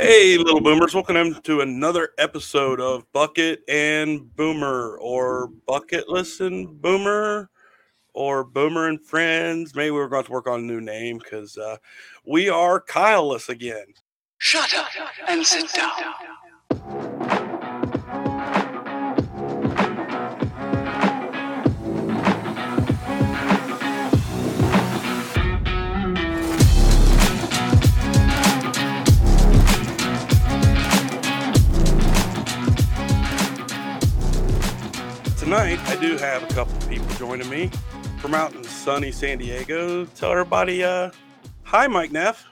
Hey, little boomers. Welcome to another episode of Bucket and Boomer, or Bucketless and Boomer, or Boomer and Friends. Maybe we're going to work on a new name because we are Kyleless again. Shut up and sit down. Tonight, I do have a couple of people joining me from out in sunny San Diego. Tell everybody, hi, Mike Neff.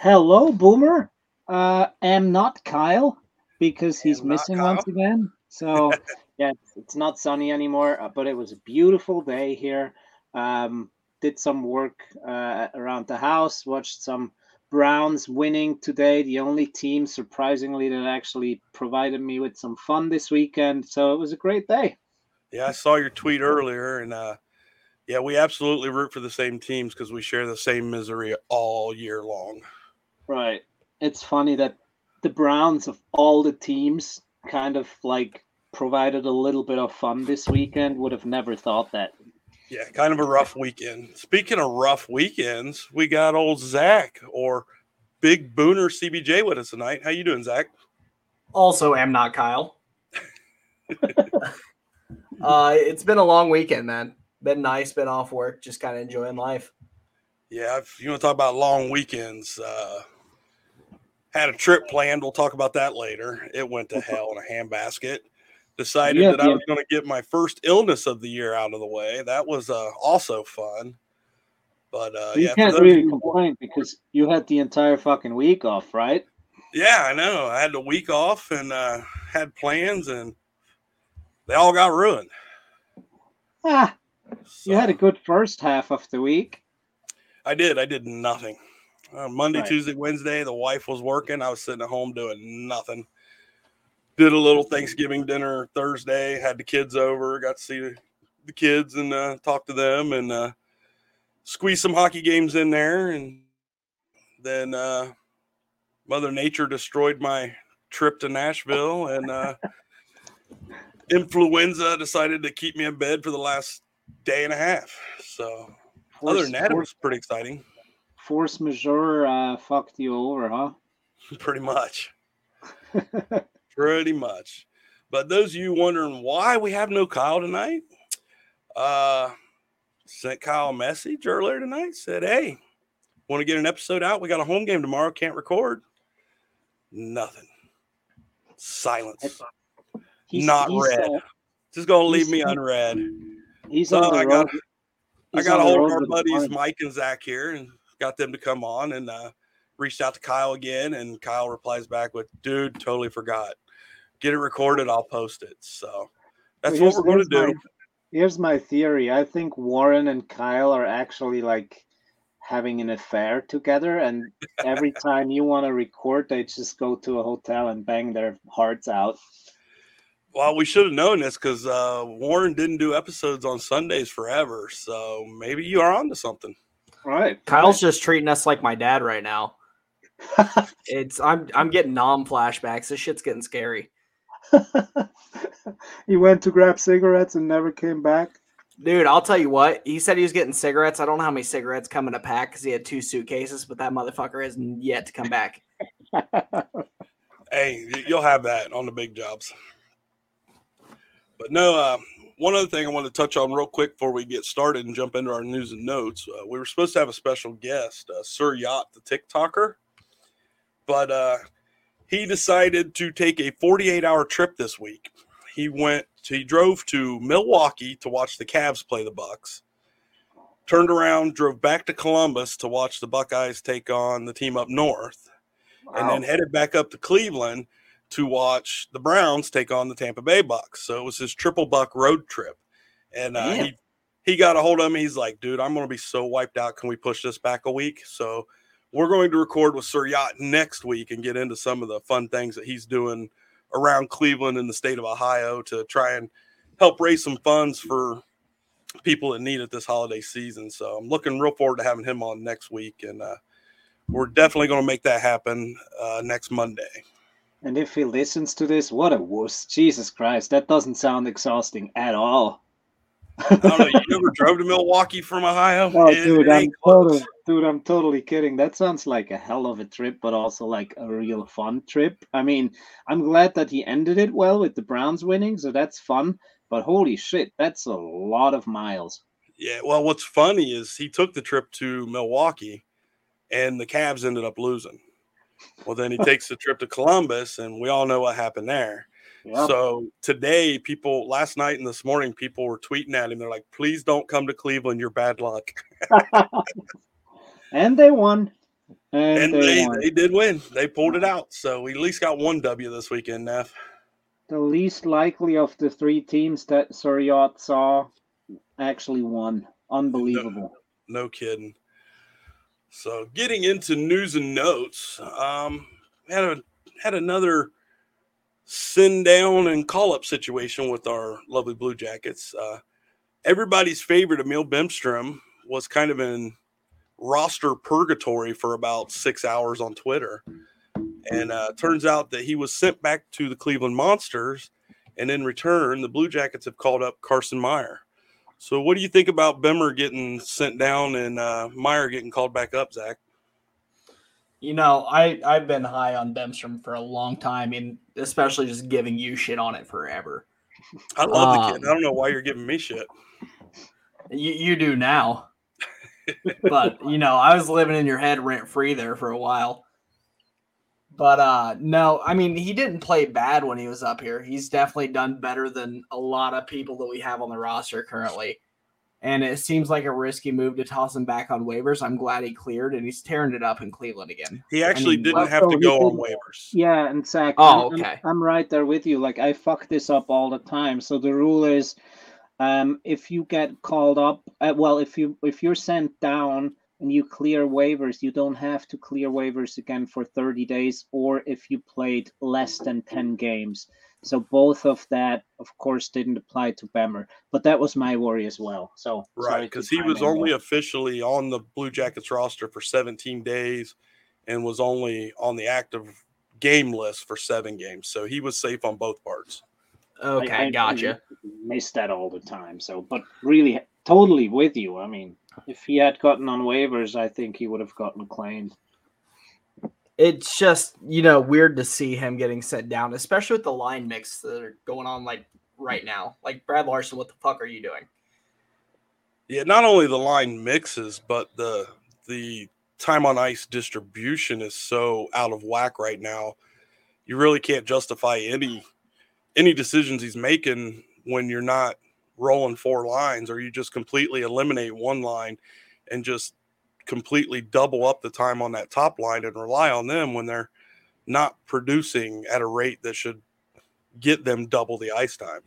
Hello, Boomer. I'm not Kyle because he's missing once again. So, yeah, it's not sunny anymore, but it was a beautiful day here. Did some work around the house, watched some Browns winning today, the only team, surprisingly, that actually provided me with some fun this weekend. So it was a great day. Yeah, I saw your tweet earlier, and yeah, we absolutely root for the same teams because we share the same misery all year long. Right. It's funny that the Browns of all the teams kind of like provided a little bit of fun this weekend. Would have never thought that. Yeah, kind of a rough weekend. Speaking of rough weekends, we got old Zach or Big Booner CBJ with us tonight. How you doing, Zach? Also am not Kyle. It's been a long weekend, man. Been nice, been off work, just kind of enjoying life. Yeah, if you want to talk about long weekends, had a trip planned. We'll talk about that later. It went to hell in a handbasket. Decided that I was going to get my first illness of the year out of the way. That was also fun. But you can't really complain because you had the entire fucking week off, right? Yeah, I know. I had the week off and had plans, and they all got ruined. Ah, so, you had a good first half of the week. I did. I did nothing. Monday, right. Tuesday, Wednesday, the wife was working. I was sitting at home doing nothing. Did a little Thanksgiving dinner Thursday, had the kids over, got to see the kids and talk to them and squeeze some hockey games in there. And then Mother Nature destroyed my trip to Nashville and influenza decided to keep me in bed for the last day and a half. So other than that, it was pretty exciting. Force majeure fucked you over, huh? Pretty much. Pretty much. But those of you wondering why we have no Kyle tonight, sent Kyle a message earlier tonight, said, hey, want to get an episode out? We got a home game tomorrow, can't record. Nothing. Silence. He's read. Just going to leave me unread. He's so on the road. I got all of our buddies, Mike and Zach here, and got them to come on, and reached out to Kyle again, and Kyle replies back with, dude, totally forgot. Get it recorded, I'll post it. So that's what we're going to do. Here's my theory. I think Warren and Kyle are actually like having an affair together, and every time you want to record, they just go to a hotel and bang their hearts out. Well, we should have known this because Warren didn't do episodes on Sundays forever, so maybe you are onto something. All right. Kyle's just treating us like my dad right now. I'm getting nom flashbacks. This shit's getting scary. He went to grab cigarettes and never came back. Dude, I'll tell you what. He said he was getting cigarettes. I don't know how many cigarettes come in a pack because he had 2 suitcases, but that motherfucker hasn't yet to come back. Hey, you'll have that on the big jobs. But no, one other thing I want to touch on real quick before we get started and jump into our news and notes. We were supposed to have a special guest, Sir Yacht, the TikToker. But he decided to take a 48-hour trip this week. He drove to Milwaukee to watch the Cavs play the Bucks. Turned around, drove back to Columbus to watch the Buckeyes take on the team up north. Wow. And then headed back up to Cleveland to watch the Browns take on the Tampa Bay Bucks. So it was his triple buck road trip. And he got a hold of me. He's like, dude, I'm going to be so wiped out. Can we push this back a week? So we're going to record with Sir Yacht next week and get into some of the fun things that he's doing around Cleveland and the state of Ohio to try and help raise some funds for people that need it this holiday season. So I'm looking real forward to having him on next week. And we're definitely going to make that happen next Monday. And if he listens to this, what a wuss. Jesus Christ, that doesn't sound exhausting at all. I don't know, you ever drove to Milwaukee from Ohio? Oh, I'm totally kidding. That sounds like a hell of a trip, but also like a real fun trip. I mean, I'm glad that he ended it well with the Browns winning, so that's fun. But holy shit, that's a lot of miles. Yeah, well, what's funny is he took the trip to Milwaukee, and the Cavs ended up losing. Well, then he takes the trip to Columbus, and we all know what happened there. Yeah. So today, people, last night and this morning, people were tweeting at him. They're like, please don't come to Cleveland. You're bad luck. And they won. And they won. They did win. They pulled it out. So we at least got one W this weekend, Neff. The least likely of the three teams that Sir Yacht saw actually won. Unbelievable. No kidding. So getting into news and notes, had another send down and call up situation with our lovely Blue Jackets. Everybody's favorite Emil Bemström was kind of in roster purgatory for about 6 hours on Twitter. And turns out that he was sent back to the Cleveland Monsters. And in return, the Blue Jackets have called up Carson Meyer. So what do you think about Bemmer getting sent down and Meyer getting called back up, Zach? You know, I've been high on Bemström for a long time, and especially just giving you shit on it forever. I love the kid. I don't know why you're giving me shit. You do now. But, you know, I was living in your head rent-free there for a while. But, no, I mean, he didn't play bad when he was up here. He's definitely done better than a lot of people that we have on the roster currently. And it seems like a risky move to toss him back on waivers. I'm glad he cleared, and he's tearing it up in Cleveland again. He actually didn't have to go on waivers. Yeah, and Zach, I'm right there with you. Like, I fuck this up all the time. So the rule is if you get called up, if you're sent down and you clear waivers, you don't have to clear waivers again for 30 days or if you played less than 10 games. So both of that, of course, didn't apply to Bemmer. But that was my worry as well. So right, because he was only officially on the Blue Jackets roster for 17 days and was only on the active game list for 7 games. So he was safe on both parts. Okay, I gotcha. Missed that all the time. So, but really, totally with you. I mean, if he had gotten on waivers, I think he would have gotten claimed. It's just, you know, weird to see him getting set down, especially with the line mix that are going on like right now. Like, Brad Larsen, what the fuck are you doing? Yeah, not only the line mixes, but the time on ice distribution is so out of whack right now. You really can't justify any decisions he's making when you're not rolling 4 lines, or you just completely eliminate one line and just completely double up the time on that top line and rely on them when they're not producing at a rate that should get them double the ice time.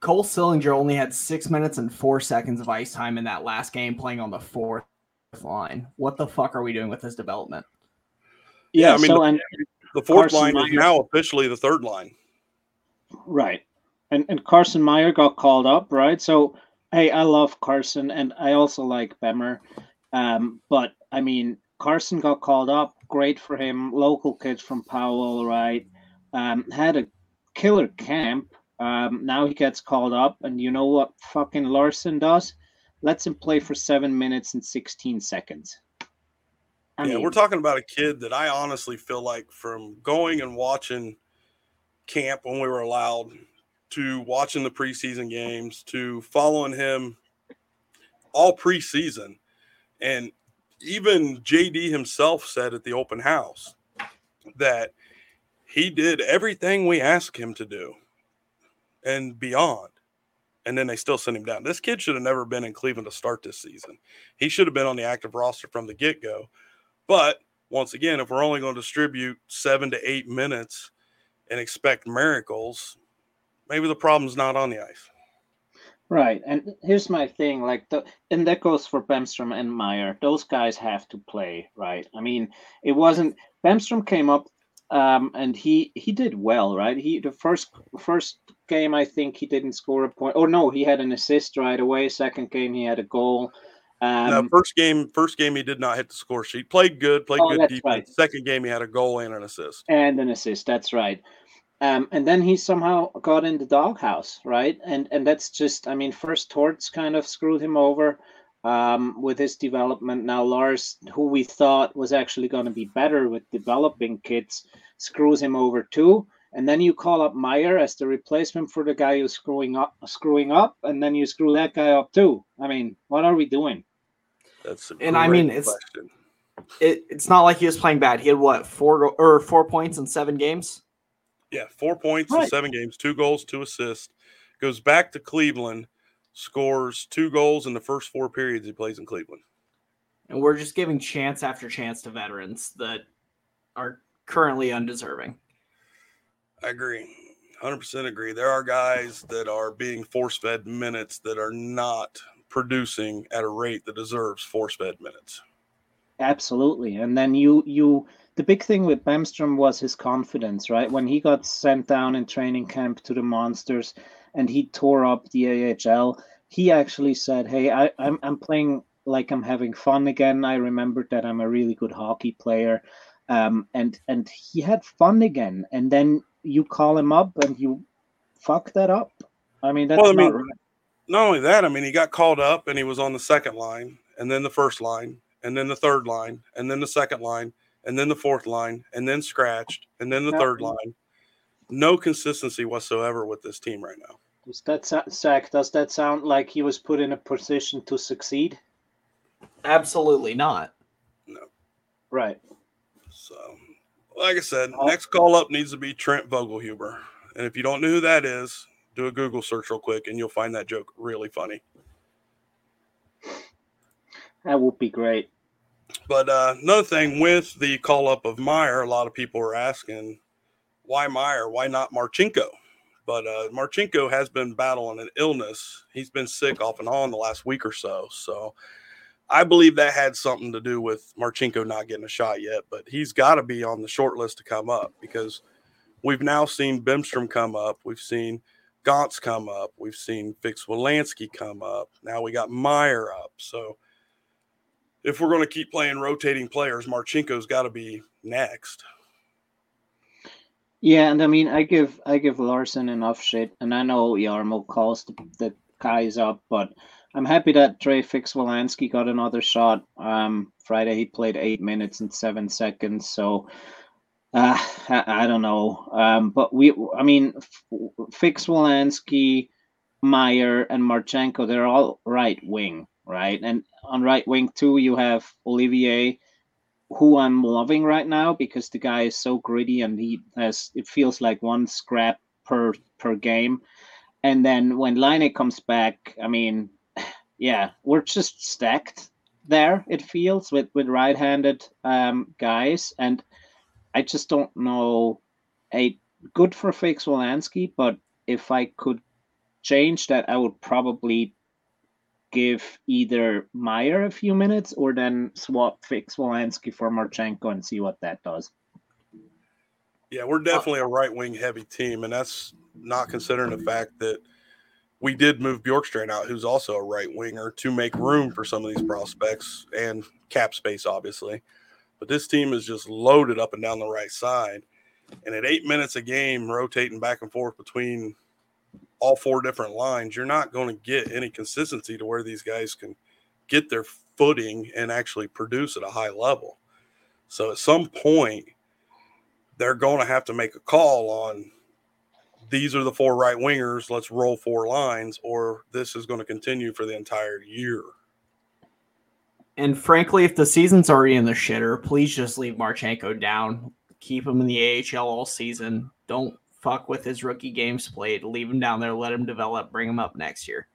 Cole Sillinger only had 6 minutes and 4 seconds of ice time in that last game playing on the 4th line. What the fuck are we doing with this development? Yeah, I mean, the 4th line is now officially the 3rd line. Right. And Carson Meyer got called up, right? So, hey, I love Carson, and I also like Bemmer. But, I mean, Carson got called up. Great for him. Local kid from Powell, right? Had a killer camp. Now he gets called up. And you know what fucking Larsen does? Lets him play for 7 minutes and 16 seconds. I mean, we're talking about a kid that I honestly feel like from going and watching camp when we were allowed to watching the preseason games to following him all preseason. And even JD himself said at the open house that he did everything we asked him to do and beyond. And then they still sent him down. This kid should have never been in Cleveland to start this season. He should have been on the active roster from the get-go. But once again, if we're only going to distribute 7 to 8 minutes and expect miracles, maybe the problem's not on the ice. Right, and here's my thing, and that goes for Bemström and Meyer. Those guys have to play, right? I mean, it wasn't Bemström came up, and he did well, right? The first game, I think he didn't score a point. Oh no, he had an assist right away. Second game, he had a goal. No, first game he did not hit the score sheet. Played good, good defense. Right. Second game he had a goal and an assist. That's right. And then he somehow got in the doghouse, right? And that's just, I mean, first Torts kind of screwed him over with his development. Now Lars, who we thought was actually going to be better with developing kids, screws him over too. And then you call up Meyer as the replacement for the guy who's screwing up, and then you screw that guy up too. I mean, what are we doing? That's a great question. It's not like he was playing bad. He had what, 4 points in 7 games? Yeah, 4 points in 7 games, 2 goals, 2 assists. Goes back to Cleveland, scores 2 goals in the first 4 periods he plays in Cleveland. And we're just giving chance after chance to veterans that are currently undeserving. I agree. 100% agree. There are guys that are being force-fed minutes that are not producing at a rate that deserves force-fed minutes. Absolutely. And then you – the big thing with Bemström was his confidence, right? When he got sent down in training camp to the Monsters and he tore up the AHL, he actually said, hey, I'm playing like I'm having fun again. I remembered that I'm a really good hockey player. And he had fun again. And then you call him up and you fuck that up. I mean, that's not right. Not only that, I mean, he got called up and he was on the second line and then the first line and then the third line and then the second line. And then the fourth line, and then scratched, and then the third line. No consistency whatsoever with this team right now. Does that sound like he was put in a position to succeed? Absolutely not. No. Right. So, like I said, next call up needs to be Trent Vogelhuber. And if you don't know who that is, do a Google search real quick, and you'll find that joke really funny. That would be great. But another thing with the call-up of Meyer, a lot of people are asking, why Meyer? Why not Marchenko? But Marchenko has been battling an illness. He's been sick off and on the last week or so. So I believe that had something to do with Marchenko not getting a shot yet. But he's got to be on the short list to come up because we've now seen Bemström come up. We've seen Gauntz come up. We've seen Fix-Wolansky come up. Now we got Meyer up. So if we're going to keep playing rotating players, Marchenko's got to be next. Yeah, and I mean, I give Larsen enough shit, and I know Jarmo calls the guys up, but I'm happy that Trey Fix-Wolansky got another shot. Friday he played 8 minutes and 7 seconds, so I don't know. But Fix-Wolansky, Meyer, and Marchenko—they're all right wing. Right. And on right wing, too, you have Olivier, who I'm loving right now because the guy is so gritty and he has, it feels like one scrap per game. And then when Laine comes back, I mean, yeah, we're just stacked there, it feels, with right-handed guys. And I just don't know. Good for Fix-Wolansky, but if I could change that, I would probably give either Meyer a few minutes or then swap Fix-Wolansky for Marchenko and see what that does. Yeah, we're definitely a right-wing heavy team, and that's not considering the fact that we did move Bjorkstrand out, who's also a right-winger, to make room for some of these prospects and cap space, obviously. But this team is just loaded up and down the right side. And at 8 minutes a game, rotating back and forth between – all 4 different lines, you're not going to get any consistency to where these guys can get their footing and actually produce at a high level. So at some point, they're going to have to make a call on these are the 4 right wingers, let's roll 4 lines, or this is going to continue for the entire year. And frankly, if the season's already in the shitter, please just leave Marchenko down. Keep him in the AHL all season. Don't fuck with his rookie games played, leave him down there, let him develop, bring him up next year.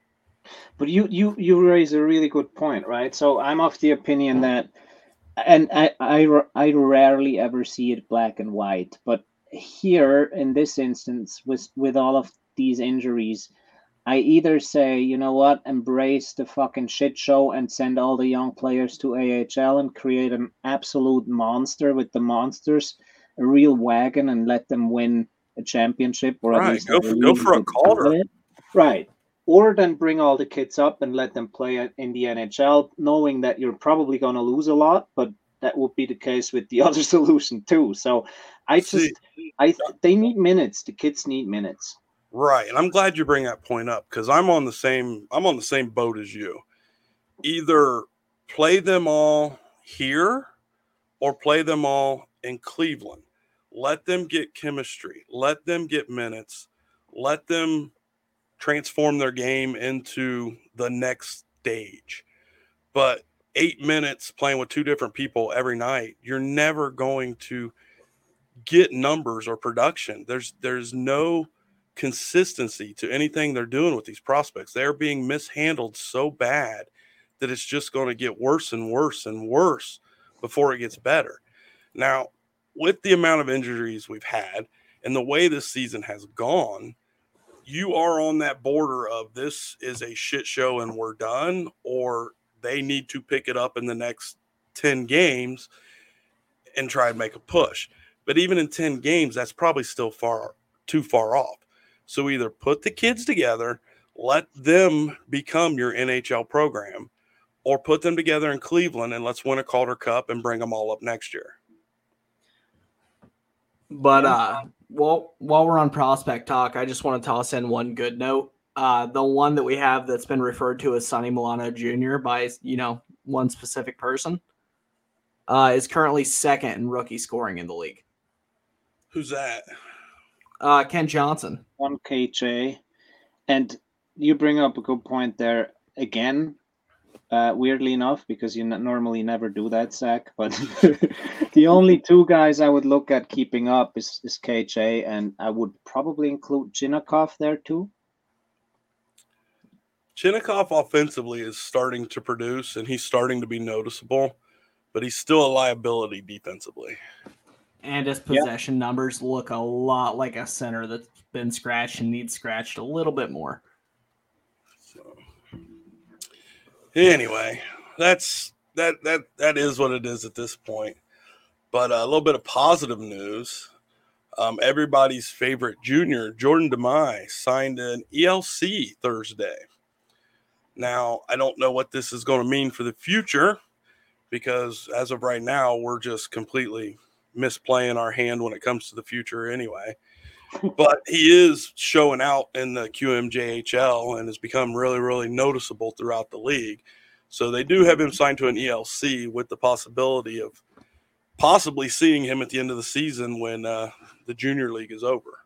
But you raise a really good point, right? So I'm of the opinion that, and I rarely ever see it black and white, but here in this instance with all of these injuries, I either say, you know what, embrace the fucking shit show and send all the young players to AHL and create an absolute monster with the Monsters, a real wagon, and let them win a championship, or at least go for a Calder, right? or then bring all the kids up and let them play in the NHL, knowing that you're probably going to lose a lot, but that would be the case with the other solution too. So they need minutes. The kids need minutes. Right. And I'm glad you bring that point up, because I'm on the same boat as you. Either play them all here or play them all in Cleveland. Let them get chemistry. Let them get minutes. Let them transform their game into the next stage. But 8 minutes playing with two different people every night, you're never going to get numbers or production. There's no consistency to anything they're doing with these prospects. They're being mishandled so bad that it's just going to get worse and worse and worse before it gets better. Now, with the amount of injuries we've had and the way this season has gone, you are on that border of this is a shit show and we're done, or they need to pick it up in the next 10 games and try and make a push. But even in 10 games, that's probably still too far off. So either put the kids together, let them become your NHL program, or put them together in Cleveland and let's win a Calder Cup and bring them all up next year. But while we're on prospect talk, I just want to toss in one good note. The one that we have that's been referred to as Sonny Milano Jr. by, one specific person, is currently second in rookie scoring in the league. Who's that? Ken Johnson. On KJ. And you bring up a good point there again, weirdly enough, because you normally never do that, Zach. But the only two guys I would look at keeping up is KJ, and I would probably include Chinnikov there too. Chinnikov offensively is starting to produce, and he's starting to be noticeable, but he's still a liability defensively. And his possession numbers look a lot like a center that's been scratched and needs scratched a little bit more. So, anyway, that is what it is at this point. But a little bit of positive news. Everybody's favorite junior, Jordan Dumais, signed an ELC Thursday. Now, I don't know what this is going to mean for the future, because as of right now, we're just completely misplaying our hand when it comes to the future anyway. But he is showing out in the QMJHL and has become really, really noticeable throughout the league. So they do have him signed to an ELC with the possibility of possibly seeing him at the end of the season when the junior league is over.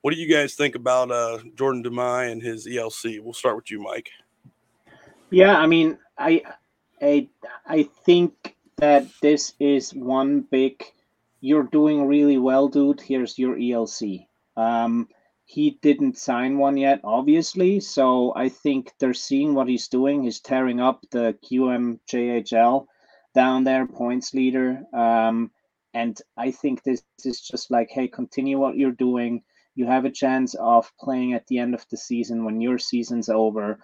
What do you guys think about Jordan Dumais and his ELC? We'll start with you, Mike. Yeah, I mean, I think that this is one big, you're doing really well, dude, here's your ELC. He didn't sign one yet, obviously, so I think they're seeing what he's doing. He's tearing up the QMJHL down there, points leader, and I think this is just like, hey, continue what you're doing. You have a chance of playing at the end of the season when your season's over.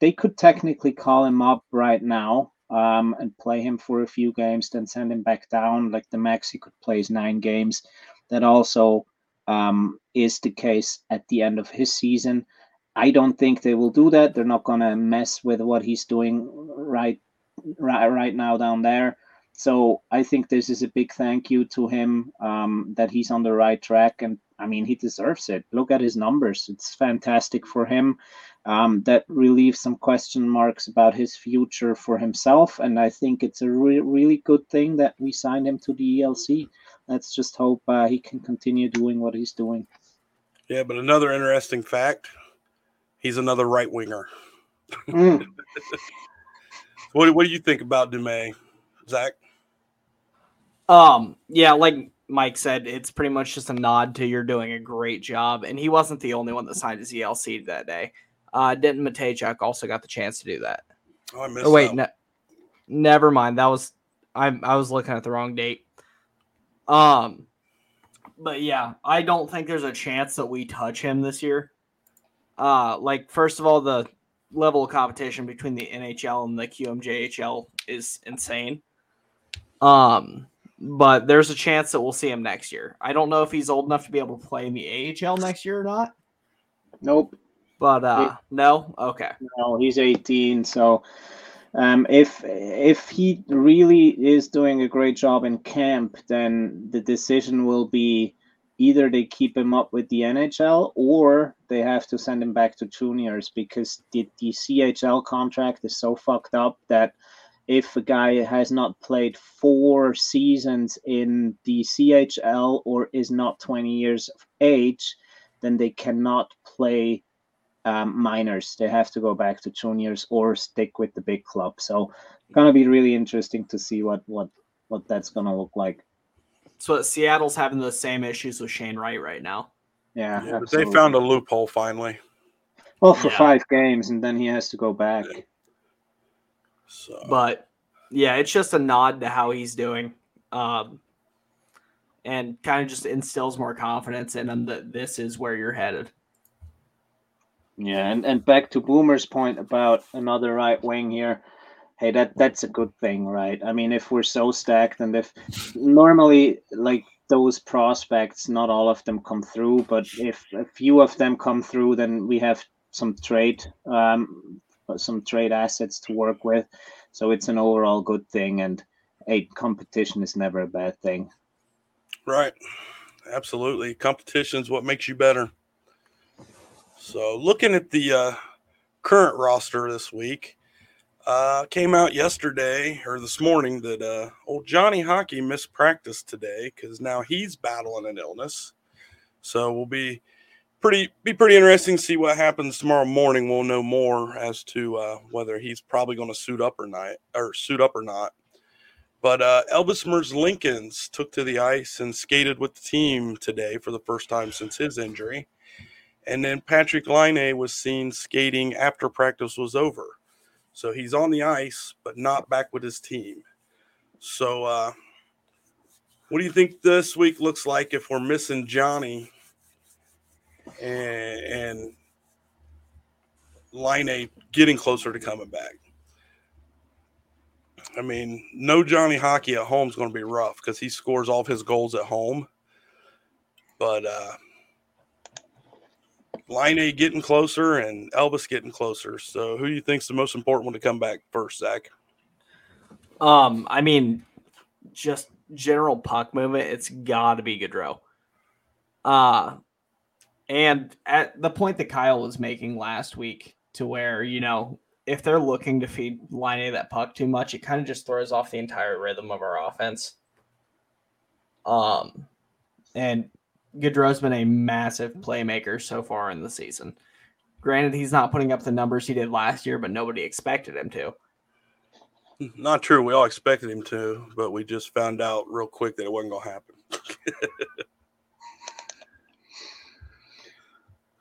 They could technically call him up right now and play him for a few games, then send him back down. Like the max he could play is 9 games. That also is the case at the end of his season. I don't think they will do that. They're not going to mess with what he's doing right now down there. So I think this is a big thank you to him that he's on the right track. And I mean, he deserves it. Look at his numbers. It's fantastic for him. That relieves some question marks about his future for himself. And I think it's a really good thing that we signed him to the ELC. Let's just hope he can continue doing what he's doing. Yeah, but another interesting fact, he's another right winger. Mm. What do you think about Dumais, Zach? Yeah, like Mike said, it's pretty much just a nod to you're doing a great job. And he wasn't the only one that signed his ELC that day. Didn't Mateychuk also got the chance to do that? Oh, I missed that. Never mind. That was I was looking at the wrong date. But yeah, I don't think there's a chance that we touch him this year. First of all, the level of competition between the NHL and the QMJHL is insane. But there's a chance that we'll see him next year. I don't know if he's old enough to be able to play in the AHL next year or not. Nope. But no? Okay. No, he's 18, so if he really is doing a great job in camp, then the decision will be either they keep him up with the NHL or they have to send him back to juniors, because the CHL contract is so fucked up that if a guy has not played 4 seasons in the CHL or is not 20 years of age, then they cannot play minors. They have to go back to juniors or stick with the big club. So it's going to be really interesting to see what that's going to look like. So Seattle's having the same issues with Shane Wright right now. Yeah, but they found a loophole finally. Well, for 5 games, and then he has to go back. Yeah. So. But, yeah, it's just a nod to how he's doing and kind of just instills more confidence in him that this is where you're headed. Yeah, and back to Boomer's point about another right wing here. Hey, that's a good thing, right? I mean, if we're so stacked and if normally, like, those prospects, not all of them come through, but if a few of them come through, then we have some trade assets to work with. So it's an overall good thing, and competition is never a bad thing. Right. Absolutely. Competition is what makes you better. So looking at the current roster this week, came out yesterday or this morning that old Johnny Hockey missed practice today because now he's battling an illness. So we'll be pretty interesting to see what happens tomorrow morning. We'll know more as to whether he's probably going to suit up or not. But Elvis Merzļikins took to the ice and skated with the team today for the first time since his injury. And then Patrik Laine was seen skating after practice was over. So he's on the ice, but not back with his team. So what do you think this week looks like if we're missing Johnny and Laine getting closer to coming back? I mean, no Johnny Hockey at home is going to be rough because he scores all of his goals at home. But Laine getting closer and Elvis getting closer. So who do you think's the most important one to come back first, Zach? I mean, just general puck movement, it's got to be Gaudreau. And at the point that Kyle was making last week to where, you know, if they're looking to feed Laine that puck too much, it kind of just throws off the entire rhythm of our offense. And Gaudreau's been a massive playmaker so far in the season. Granted, he's not putting up the numbers he did last year, but nobody expected him to. Not true. We all expected him to, but we just found out real quick that it wasn't going to happen.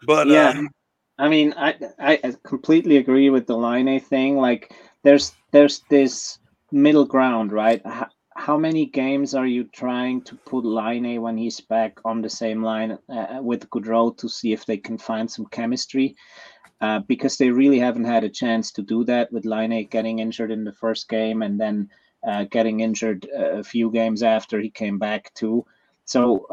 But yeah, I mean, I completely agree with the Laine thing. Like, there's this middle ground, right? How many games are you trying to put Laine when he's back on the same line with Gaudreau to see if they can find some chemistry? Because they really haven't had a chance to do that, with Laine getting injured in the first game and then getting injured a few games after he came back too. So,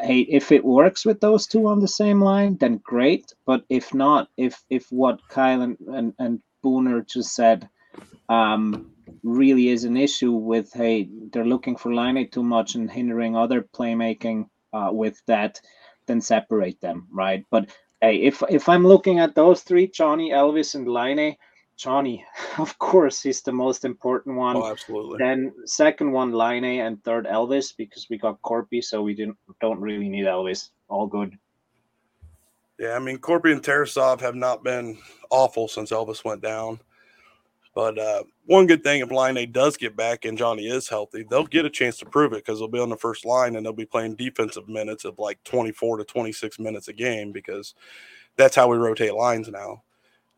hey, if it works with those two on the same line, then great. But if not, if what Kyle and Booner just said really is an issue with, hey, they're looking for Laine too much and hindering other playmaking with that, then separate them, right? But, hey, if I'm looking at those three, Johnny, Elvis, and Laine, Johnny, of course, he's the most important one. Oh, absolutely. Then second one, Laine, and third, Elvis, because we got Corpy, so we don't really need Elvis. All good. Yeah, I mean, Corpy and Tarasov have not been awful since Elvis went down. But one good thing, if Laine does get back and Johnny is healthy, they'll get a chance to prove it because they'll be on the first line and they'll be playing defensive minutes of like 24 to 26 minutes a game, because that's how we rotate lines now.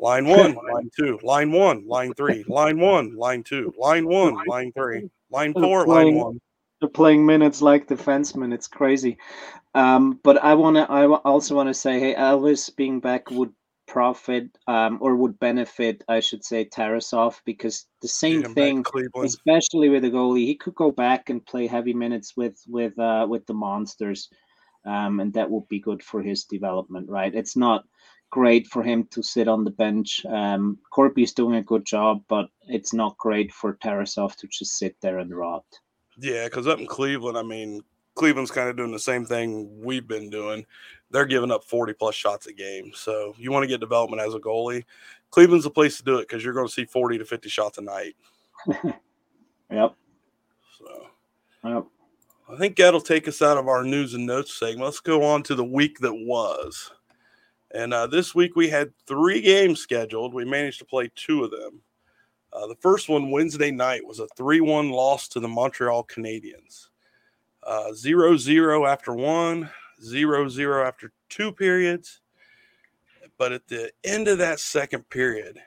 Line one, line two, line one, line three, line one, line two, line one, line three, line four, line one. They're playing minutes like defensemen. It's crazy. But I also want to say, hey, Elvis being back would profit or would benefit, I should say, Tarasov, because the same thing, especially with a goalie, he could go back and play heavy minutes with the Monsters, and that would be good for his development, right? It's not great for him to sit on the bench. Corpy is doing a good job, but it's not great for Tarasov to just sit there and rot. Yeah, because up in Cleveland, I mean, Cleveland's kind of doing the same thing we've been doing. They're giving up 40-plus shots a game. So you want to get development as a goalie, Cleveland's the place to do it because you're going to see 40 to 50 shots a night. Yep. So yep. I think that'll take us out of our news and notes segment. Let's go on to the week that was. And this week we had three games scheduled. We managed to play two of them. The first one, Wednesday night, was a 3-1 loss to the Montreal Canadiens. 0-0 after one, 0-0 after two periods. But at the end of that second period,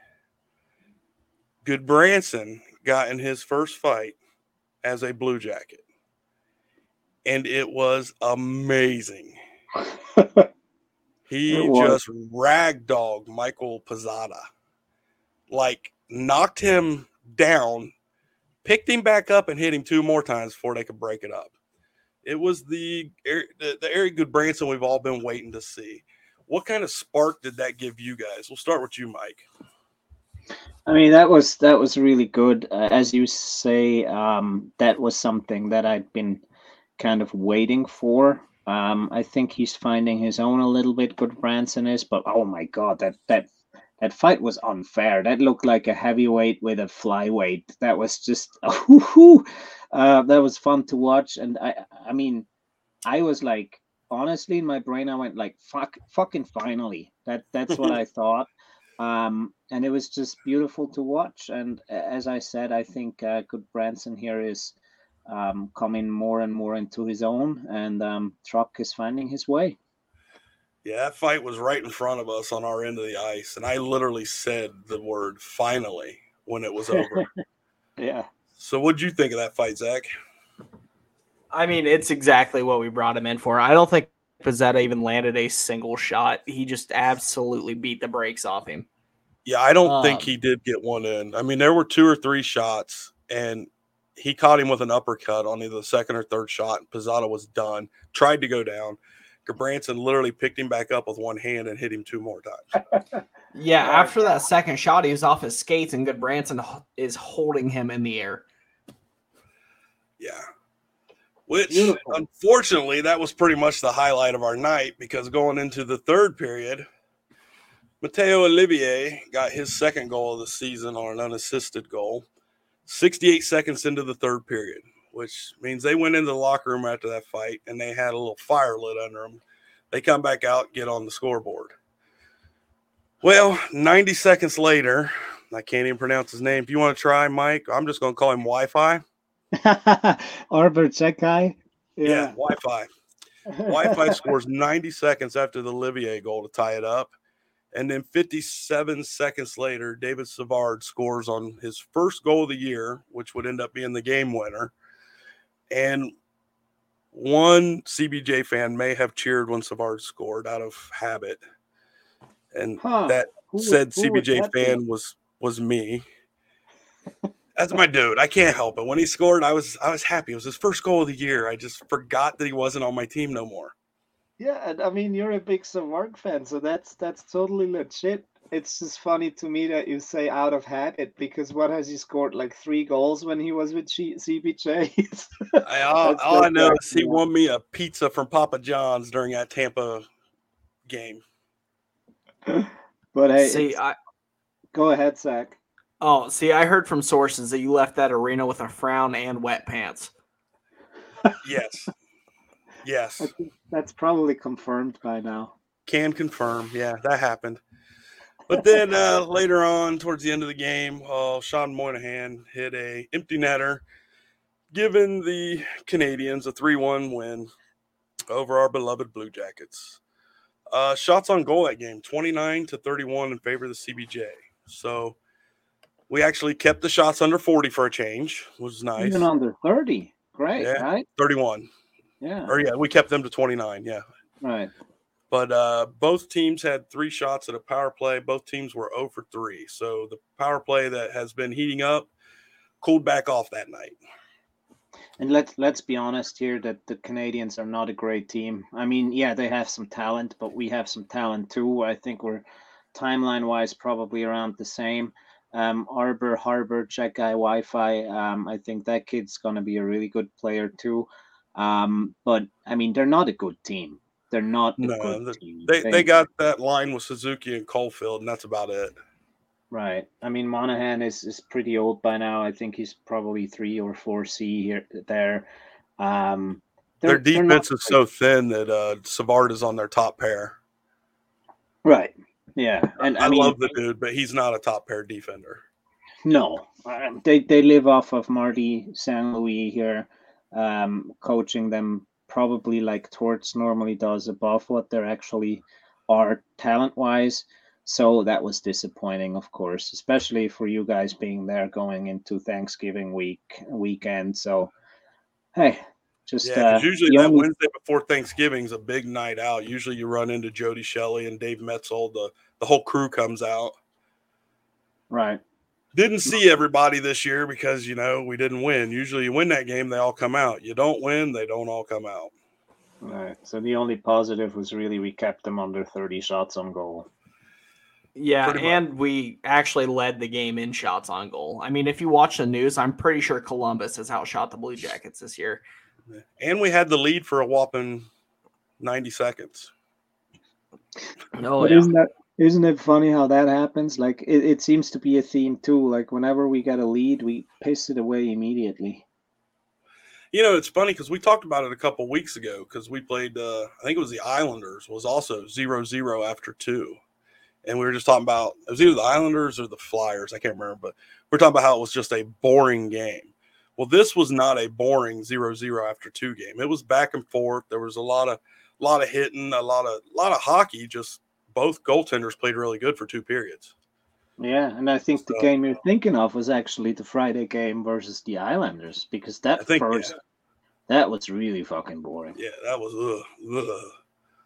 Gudbranson got in his first fight as a Blue Jacket. And it was amazing. Just ragdolled Michael Pezzetta. Like, knocked him down, picked him back up, and hit him two more times before they could break it up. It was the Erik Gudbranson we've all been waiting to see. What kind of spark did that give you guys? We'll start with you, Mike. I mean, that was really good. As you say, that was something that I'd been kind of waiting for. I think he's finding his own a little bit, Gudbranson is, but oh my God, that fight was unfair. That looked like a heavyweight with a flyweight. That was just that was fun to watch. And I mean, I was like, honestly, in my brain, I went like, fucking finally. That's what I thought. And it was just beautiful to watch. And as I said, I think Gudbranson here is coming more and more into his own, and Troc is finding his way. Yeah, that fight was right in front of us on our end of the ice, and I literally said the word finally when it was over. Yeah. So what'd you think of that fight, Zach? I mean, it's exactly what we brought him in for. I don't think Pezzetta even landed a single shot. He just absolutely beat the brakes off him. Yeah, I don't think he did get one in. I mean, there were two or three shots, and he caught him with an uppercut on either the second or third shot, and Pezzetta was done, tried to go down. Gudbranson literally picked him back up with one hand and hit him two more times. Yeah, after that second shot, he was off his skates, and Gudbranson is holding him in the air. Yeah. Which, beautiful. Unfortunately, that was pretty much the highlight of our night, because going into the third period, Matteo Olivier got his second goal of the season on an unassisted goal, 68 seconds into the third period. Which means they went into the locker room after that fight, and they had a little fire lit under them. They come back out, get on the scoreboard. Well, 90 seconds later, I can't even pronounce his name. If you want to try, Mike, I'm just going to call him Wi-Fi. Arber Xhekaj. Yeah, Wi-Fi. Wi-Fi scores 90 seconds after the Olivier goal to tie it up. And then 57 seconds later, David Savard scores on his first goal of the year, which would end up being the game winner. And one CBJ fan may have cheered when Savard scored out of habit. And CBJ fan was me. That's my dude. I can't help it. When he scored, I was happy. It was his first goal of the year. I just forgot that he wasn't on my team no more. Yeah, I mean, you're a big Savard fan, so that's totally legit. It's just funny to me that you say out of habit, because what has he scored, like 3 goals when he was with CBJ? All I know is he won me a pizza from Papa John's during that Tampa game. But hey, go ahead, Zach. Oh, see, I heard from sources that you left that arena with a frown and wet pants. Yes. Yes. That's probably confirmed by now. Can confirm. Yeah, that happened. But then later on, towards the end of the game, Sean Moynihan hit a empty netter, giving the Canadiens a 3-1 win over our beloved Blue Jackets. Shots on goal that game, 29-31 in favor of the CBJ. So we actually kept the shots under 40 for a change, which was nice. Even under 30. Great, yeah, right? 31. Yeah. Or, yeah, we kept them to 29, yeah. Right. But both teams had 3 shots at a power play. Both teams were 0 for 3. So the power play that has been heating up cooled back off that night. And let's be honest here that the Canadians are not a great team. I mean, yeah, they have some talent, but we have some talent too. I think we're timeline-wise probably around the same. Arber Xhekaj, Wi-Fi. I think that kid's going to be a really good player too. But I mean, they're not a good team. They're not a good team. They got that line with Suzuki and Caulfield, and that's about it. Right. I mean, Monahan is pretty old by now. I think he's probably 3 or 4C here there. Their defense is so thin that Savard is on their top pair. Right. Yeah, and I mean, love the dude, but he's not a top pair defender. No, they live off of Marty St. Louis here, coaching them probably like Torts normally does, above what they actually are talent wise. So that was disappointing, of course, especially for you guys being there going into Thanksgiving weekend. So, hey, just usually that Wednesday before Thanksgiving is a big night out. Usually you run into Jody Shelley and Dave Metzold. The whole crew comes out. Right. Didn't see everybody this year because, you know, we didn't win. Usually you win that game, they all come out. You don't win, they don't all come out. All right. So the only positive was really we kept them under 30 shots on goal. Yeah, and we actually led the game in shots on goal. I mean, if you watch the news, I'm pretty sure Columbus has outshot the Blue Jackets this year. And we had the lead for a whopping 90 seconds. No, yeah. Isn't it funny how that happens? Like, it seems to be a theme, too. Like, whenever we got a lead, we pissed it away immediately. You know, it's funny because we talked about it a couple weeks ago because we played, I think it was the Islanders, was also 0-0 after two. And we were just talking about – it was either the Islanders or the Flyers. I can't remember. But we were talking about how it was just a boring game. Well, this was not a boring 0-0 after two game. It was back and forth. There was a lot of hitting, a lot of hockey. Just both goaltenders played really good for two periods. Yeah, and I think the game you're thinking of was actually the Friday game versus the Islanders because that was really fucking boring. Yeah, that was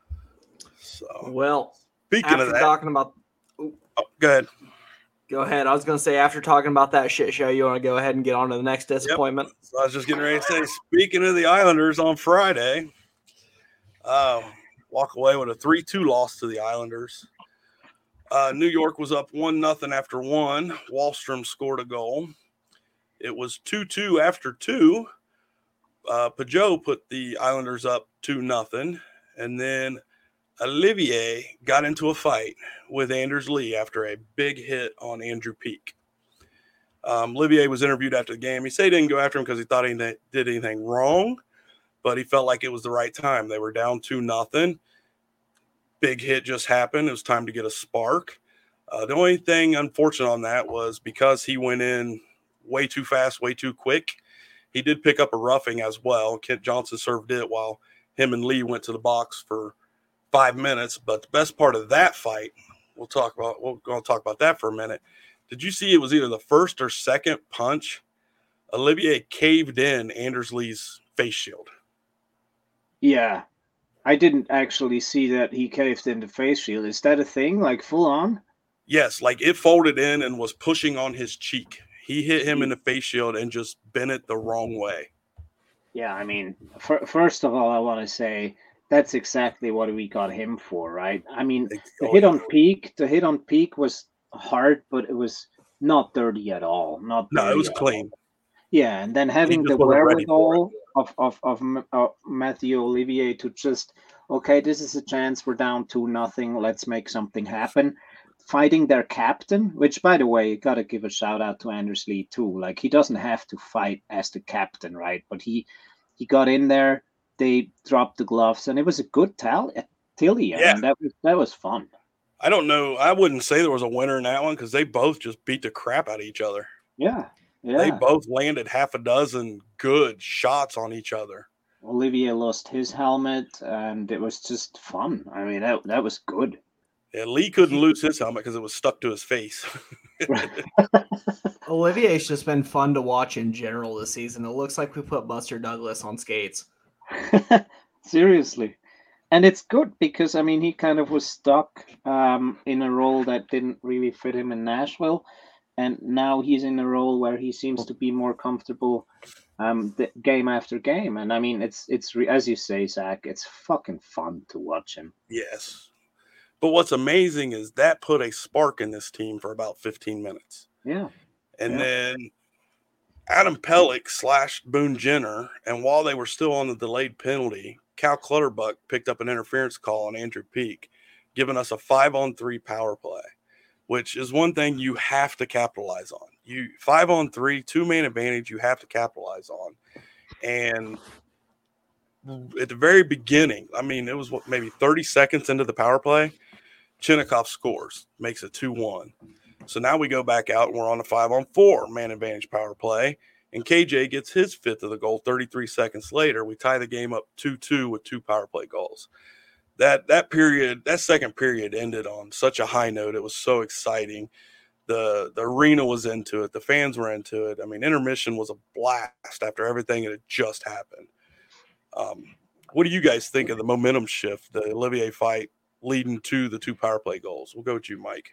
– So well – Speaking after of that, talking about, go ahead. I was going to say after talking about that shit show, you want to go ahead and get on to the next disappointment. Yep. So I was just getting ready to say. Speaking of the Islanders on Friday, walk away with a 3-2 loss to the Islanders. New York was up 1-0 after one. Wahlstrom scored a goal. It was 2-2 after two. Pajot put the Islanders up 2-0, and then Olivier got into a fight with Anders Lee after a big hit on Andrew Peeke. Olivier was interviewed after the game. He said he didn't go after him because he thought he did anything wrong, but he felt like it was the right time. They were down 2-0. Big hit just happened. It was time to get a spark. The only thing unfortunate on that was because he went in way too fast, way too quick, he did pick up a roughing as well. Kent Johnson served it while him and Lee went to the box for 5 minutes, but the best part of that fight, we're going to talk about that for a minute. Did you see it was either the first or second punch? Olivier caved in Anders Lee's face shield. Yeah. I didn't actually see that he caved in the face shield. Is that a thing? Like full on? Yes. Like it folded in and was pushing on his cheek. He hit him in the face shield and just bent it the wrong way. Yeah. I mean, first of all, I want to say, that's exactly what we got him for, right? I mean, the hit on Peeke was hard, but it was not dirty at all. It was clean. Yeah, and then having the wherewithal of Matteo Olivier to just, okay, this is a chance. We're down 2-0. Let's make something happen. Fighting their captain, which, by the way, you got to give a shout out to Anders Lee too. Like he doesn't have to fight as the captain, right? But he got in there. They dropped the gloves, and it was a good tilly. Yeah. I mean, that was fun. I don't know. I wouldn't say there was a winner in that one because they both just beat the crap out of each other. Yeah. They both landed half a dozen good shots on each other. Olivier lost his helmet, and it was just fun. I mean, that was good. Yeah, Lee couldn't lose his helmet because it was stuck to his face. Olivier's just been fun to watch in general this season. It looks like we put Buster Douglas on skates. Seriously, and it's good because I mean he kind of was stuck in a role that didn't really fit him in Nashville, and now he's in a role where he seems to be more comfortable game after game. And I mean, it's as you say, Zach, it's fucking fun to watch him. Yes. But what's amazing is that put a spark in this team for about 15 minutes. Yeah. And then Adam Pellick slashed Boone Jenner, and while they were still on the delayed penalty, Cal Clutterbuck picked up an interference call on Andrew Peeke, giving us a 5-on-3 power play, which is one thing you have to capitalize on. 5-on-3, 2-man advantage, you have to capitalize on. And at the very beginning, I mean, it was maybe 30 seconds into the power play, Chinnikov scores, makes it 2-1. So now we go back out and we're on a 5-on-4 man advantage power play. And KJ gets his fifth of the goal 33 seconds later. We tie the game up 2-2 with two power play goals. That second period ended on such a high note. It was so exciting. The arena was into it. The fans were into it. I mean, intermission was a blast after everything that had just happened. What do you guys think of the momentum shift, the Olivier fight leading to the two power play goals? We'll go with you, Mike.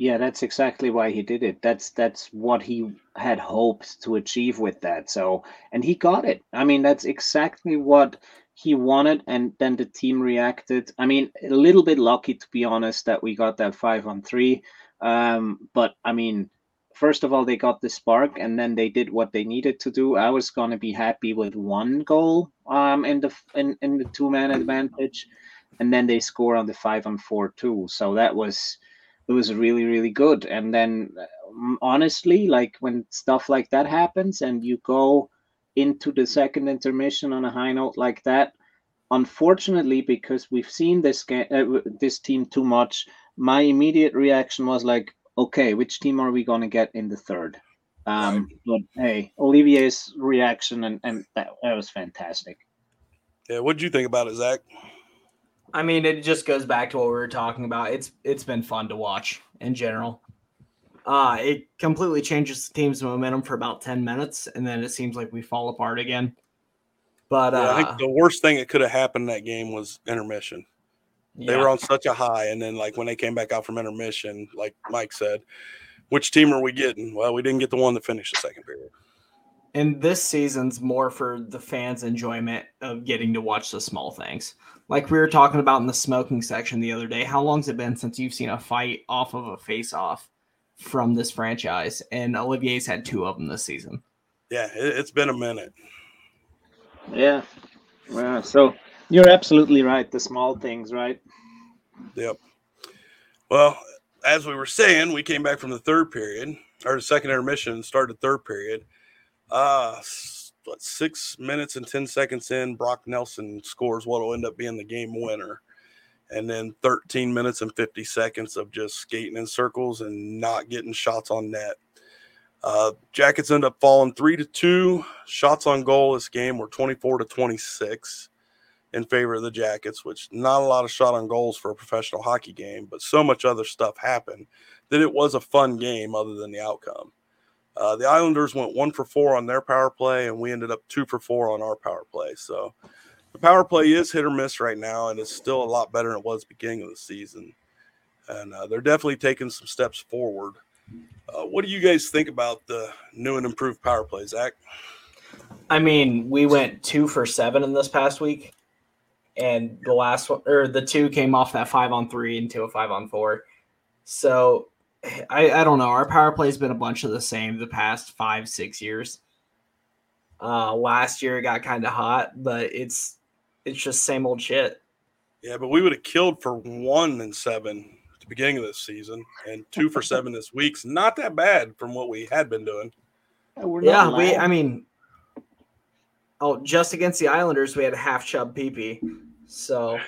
Yeah, that's exactly why he did it. That's what he had hoped to achieve with that. So, and he got it. I mean, that's exactly what he wanted, and then the team reacted. I mean, a little bit lucky, to be honest, that we got that 5-on-3. But, I mean, first of all, they got the spark, and then they did what they needed to do. I was going to be happy with one goal in the two-man advantage, and then they score on the 5-on-4 too. So that was... It was really, really good. And then, honestly, like when stuff like that happens and you go into the second intermission on a high note like that, unfortunately, because we've seen this team too much, my immediate reaction was like, okay, which team are we going to get in the third? But hey, Olivier's reaction, and that was fantastic. Yeah, what did you think about it, Zach? I mean, it just goes back to what we were talking about. It's been fun to watch in general. It completely changes the team's momentum for about 10 minutes, and then it seems like we fall apart again. But I think the worst thing that could have happened in that game was intermission. Yeah. They were on such a high, and then like when they came back out from intermission, like Mike said, which team are we getting? Well, we didn't get the one to finish the second period. And this season's more for the fans' enjoyment of getting to watch the small things. Like we were talking about in the smoking section the other day, how long's it been since you've seen a fight off of a face-off from this franchise? And Olivier's had two of them this season. Yeah, it's been a minute. Yeah. Wow. So you're absolutely right. The small things, right? Yep. Well, as we were saying, we came back from the third period, or the second intermission, and started the third period. 6 minutes and 10 seconds in, Brock Nelson scores what will end up being the game winner. And then 13 minutes and 50 seconds of just skating in circles and not getting shots on net. Jackets end up falling 3-2. Shots on goal this game were 24-26 in favor of the Jackets, which not a lot of shot on goals for a professional hockey game, but so much other stuff happened that it was a fun game other than the outcome. The Islanders went 1-for-4 on their power play, and we ended up 2-for-4 on our power play. So the power play is hit or miss right now, and it's still a lot better than it was at the beginning of the season. And they're definitely taking some steps forward. What do you guys think about the new and improved power play, Zach? I mean, we went 2-for-7 in this past week, and the last one, or the two came off that 5-on-3 into a 5-on-4. So I don't know. Our power play has been a bunch of the same the past 5-6 years. Last year it got kind of hot, but it's just same old shit. Yeah, but we would have killed for 1-7 at the beginning of this season, and 2-for-7 this week's not that bad from what we had been doing. Just against the Islanders we had a half chub pee-pee. So.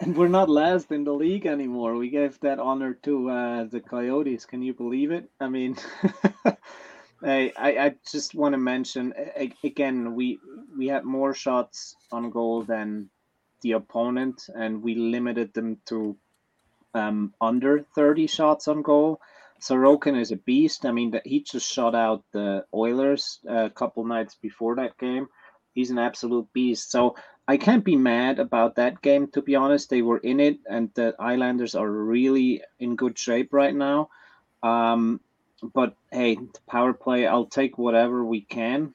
And we're not last in the league anymore. We gave that honor to the Coyotes. Can you believe it? I mean, I just want to mention, again, we had more shots on goal than the opponent, and we limited them to under 30 shots on goal. Sorokin is a beast. I mean, he just shot out the Oilers a couple nights before that game. He's an absolute beast. So I can't be mad about that game, to be honest. They were in it, and the Islanders are really in good shape right now. But hey, the power play, I'll take whatever we can.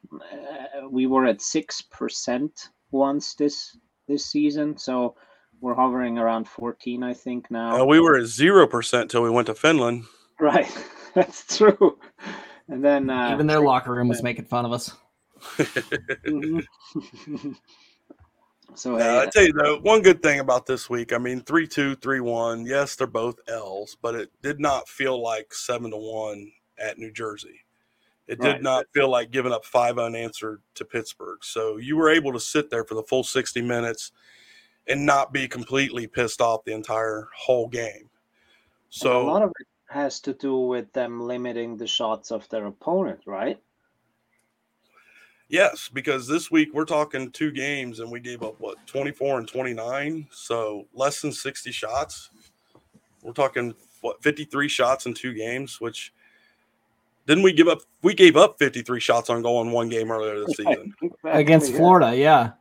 We were at 6% once this season, so we're hovering around 14, I think, now. We were at 0% till we went to Finland. Right, that's true. And then even their locker room was making fun of us. So hey, I tell you though, one good thing about this week, I mean, 3-2, 3-1. Yes, they're both L's, but it did not feel like 7-1 at New Jersey. It right. did not feel like giving up 5 unanswered to Pittsburgh. So you were able to sit there for the full 60 minutes and not be completely pissed off the entire whole game. So a lot of it has to do with them limiting the shots of their opponent, right? Yes, because this week we're talking 2 games and we gave up, 24 and 29, so less than 60 shots. We're talking, 53 shots in 2 games, which didn't we give up? We gave up 53 shots on goal in 1 game earlier this season. Against Florida, yeah.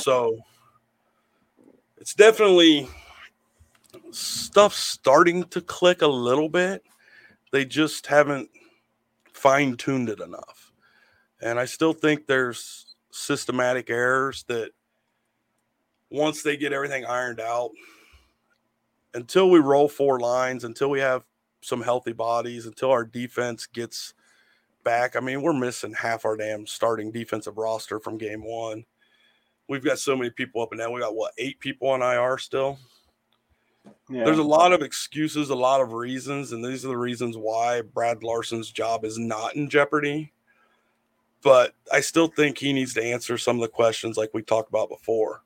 So it's definitely stuff starting to click a little bit. They just haven't fine-tuned it enough. And I still think there's systematic errors that once they get everything ironed out, until we roll 4 lines, until we have some healthy bodies, until our defense gets back. I mean, we're missing half our damn starting defensive roster from game 1. We've got so many people up and down. We got, 8 people on IR still? Yeah. There's a lot of excuses, a lot of reasons, and these are the reasons why Brad Larsen's job is not in jeopardy. But I still think he needs to answer some of the questions like we talked about before.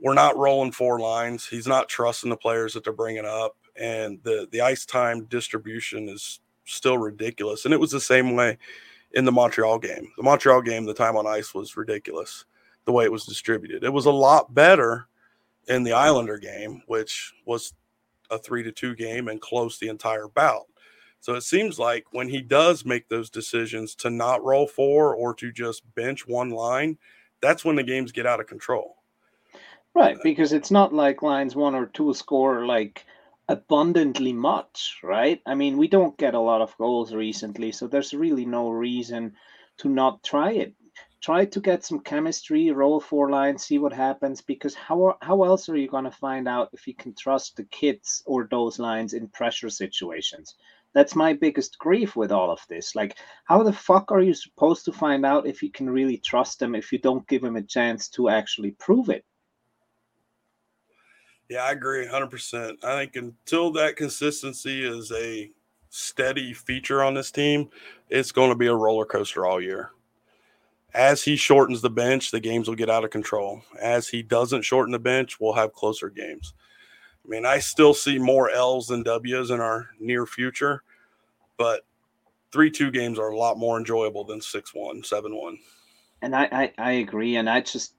We're not rolling 4 lines. He's not trusting the players that they're bringing up. And the ice time distribution is still ridiculous. And it was the same way in the Montreal game. The Montreal game, the time on ice was ridiculous, the way it was distributed. It was a lot better in the Islander game, which was a 3-2 game and close the entire bout. So it seems like when he does make those decisions to not roll 4 or to just bench 1 line, that's when the games get out of control. Right, because it's not like lines 1 or 2 score like abundantly much, right? I mean, we don't get a lot of goals recently, so there's really no reason to not try it. Try to get some chemistry, roll 4 lines, see what happens, because how else are you going to find out if you can trust the kids or those lines in pressure situations? That's my biggest grief with all of this. Like, how the fuck are you supposed to find out if you can really trust them if you don't give them a chance to actually prove it? Yeah, I agree 100%. I think until that consistency is a steady feature on this team, it's going to be a roller coaster all year. As he shortens the bench, the games will get out of control. As he doesn't shorten the bench, we'll have closer games. I mean, I still see more L's than W's in our near future, but 3-2 games are a lot more enjoyable than 6-1, 7-1. And I agree, and I just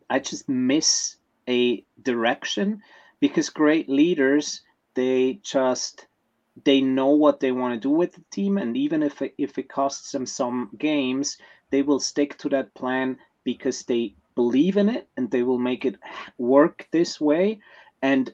miss a direction because great leaders, they know what they want to do with the team, and even if it costs them some games, they will stick to that plan because they believe in it and they will make it work this way. And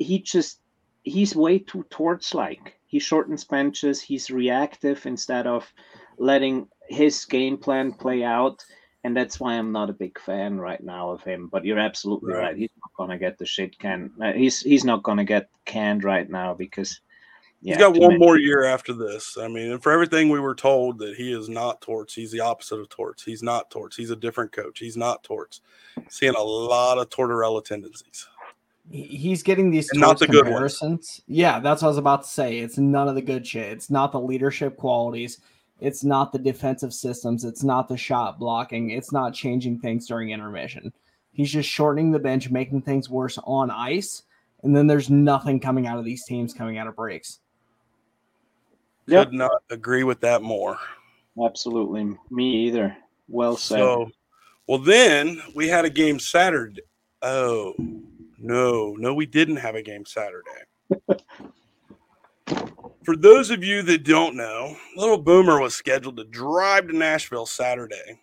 he's way too torch-like. He shortens benches. He's reactive instead of letting his game plan play out. And that's why I'm not a big fan right now of him. But you're absolutely right. He's not going to get the shit canned. He's not going to get canned right now because he's got one more year after this. I mean, and for everything we were told that he is not Torts, he's the opposite of Torts. He's not Torts. He's a different coach. He's not Torts. Seeing a lot of Tortorella tendencies. He's getting these not the comparisons. Good yeah, that's what I was about to say. It's none of the good shit. It's not the leadership qualities. It's not the defensive systems. It's not the shot blocking. It's not changing things during intermission. He's just shortening the bench, making things worse on ice, and then there's nothing coming out of these teams coming out of breaks. Could not agree with that more. Absolutely. Me either. Well said. Well, then we had a game Saturday. Oh, No, we didn't have a game Saturday. For those of you that don't know, Little Boomer was scheduled to drive to Nashville Saturday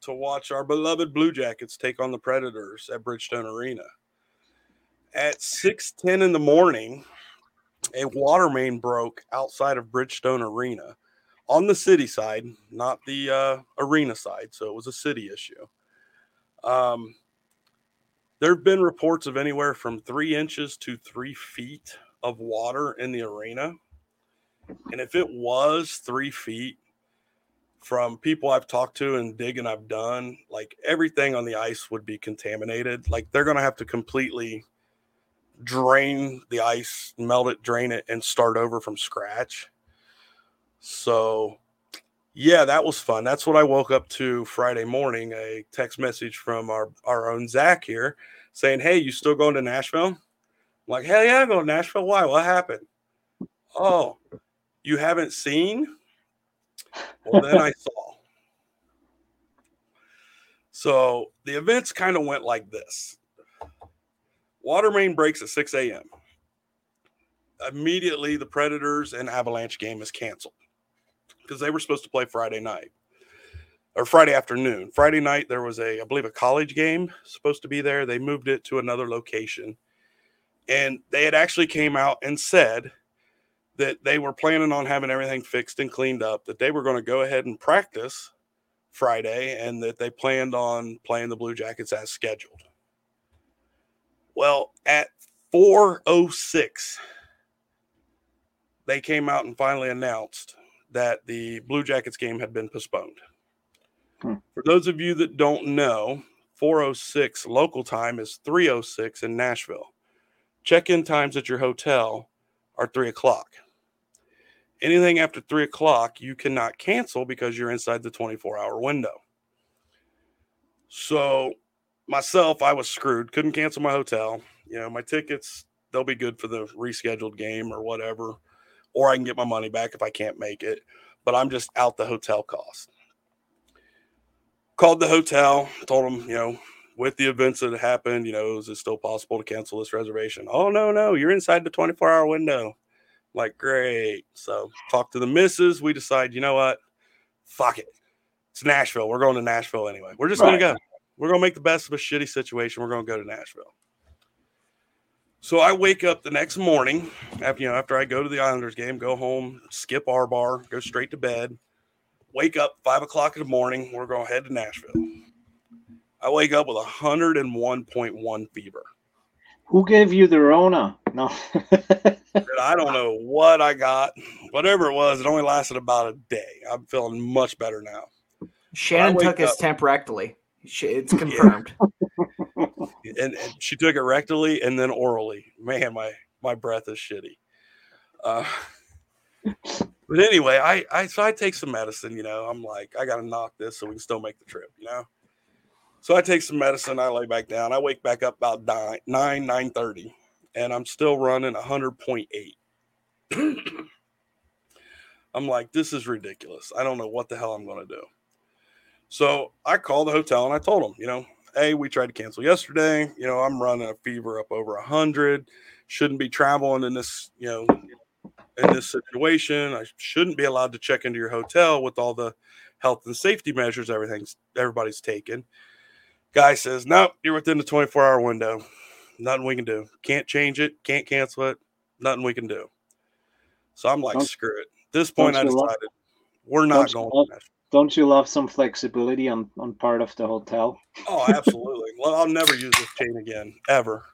to watch our beloved Blue Jackets take on the Predators at Bridgestone Arena. At 6:10 in the morning, a water main broke outside of Bridgestone Arena on the city side, not the arena side. So it was a city issue. There have been reports of anywhere from 3 inches to 3 feet of water in the arena. And if it was 3 feet, from people I've talked to and digging I've done, like everything on the ice would be contaminated. Like they're going to have to completely drain the ice, melt it, drain it, and start over from scratch. So, yeah, that was fun. That's what I woke up to Friday morning, a text message from our own Zach here saying, hey, you still going to Nashville? I'm like, hell yeah, I'm going to Nashville. Why? What happened? Oh, you haven't seen? Well, then I saw. So the events kind of went like this. Water main breaks at 6 a.m. Immediately, the Predators and Avalanche game is canceled because they were supposed to play Friday night or Friday afternoon. Friday night, there was a, I believe, a college game supposed to be there. They moved it to another location. And they had actually came out and said that they were planning on having everything fixed and cleaned up, that they were going to go ahead and practice Friday, and that they planned on playing the Blue Jackets as scheduled. Well, at 4:06, they came out and finally announced that the Blue Jackets game had been postponed. For those of you that don't know, 4:06 local time is 3:06 in Nashville. Check-in times at your hotel are 3 o'clock. Anything after 3 o'clock, you cannot cancel because you're inside the 24-hour window. So myself, I was screwed. Couldn't cancel my hotel. You know, my tickets, they'll be good for the rescheduled game or whatever, or I can get my money back if I can't make it, but I'm just out the hotel cost. Called the hotel, told them, you know, with the events that happened, you know, is it still possible to cancel this reservation? Oh, no, you're inside the 24-hour window. Like, great. So talk to the missus. We decide, you know what? Fuck it. It's Nashville. We're going to Nashville anyway. We're just going to go. We're going to make the best of a shitty situation. We're going to go to Nashville. So I wake up the next morning, after I go to the Islanders game, go home, skip R Bar, go straight to bed, wake up 5 o'clock in the morning. We're going to head to Nashville. I wake up with 101.1 fever. Who gave you the Rona? No. I don't know what I got. Whatever it was, it only lasted about a day. I'm feeling much better now. Shannon took his temp rectally. It's confirmed. Yeah. And she took it rectally and then orally. Man, my breath is shitty. But anyway, I take some medicine, you know. I'm like, I got to knock this so we can still make the trip, you know. So I take some medicine, I lay back down. I wake back up about 9:30, and I'm still running 100.8. I'm like, this is ridiculous. I don't know what the hell I'm going to do. So I called the hotel, and I told them, you know, hey, we tried to cancel yesterday. You know, I'm running a fever up over 100. Shouldn't be traveling in this, you know, in this situation. I shouldn't be allowed to check into your hotel with all the health and safety measures everybody's taking. Guy says, nope, you're within the 24-hour window. Nothing we can do. Can't change it. Can't cancel it. Nothing we can do. So I'm like, screw it. At this point, I decided we're not going to Nashville. Don't you love some flexibility on part of the hotel? Oh, absolutely. Well, I'll never use this chain again, ever.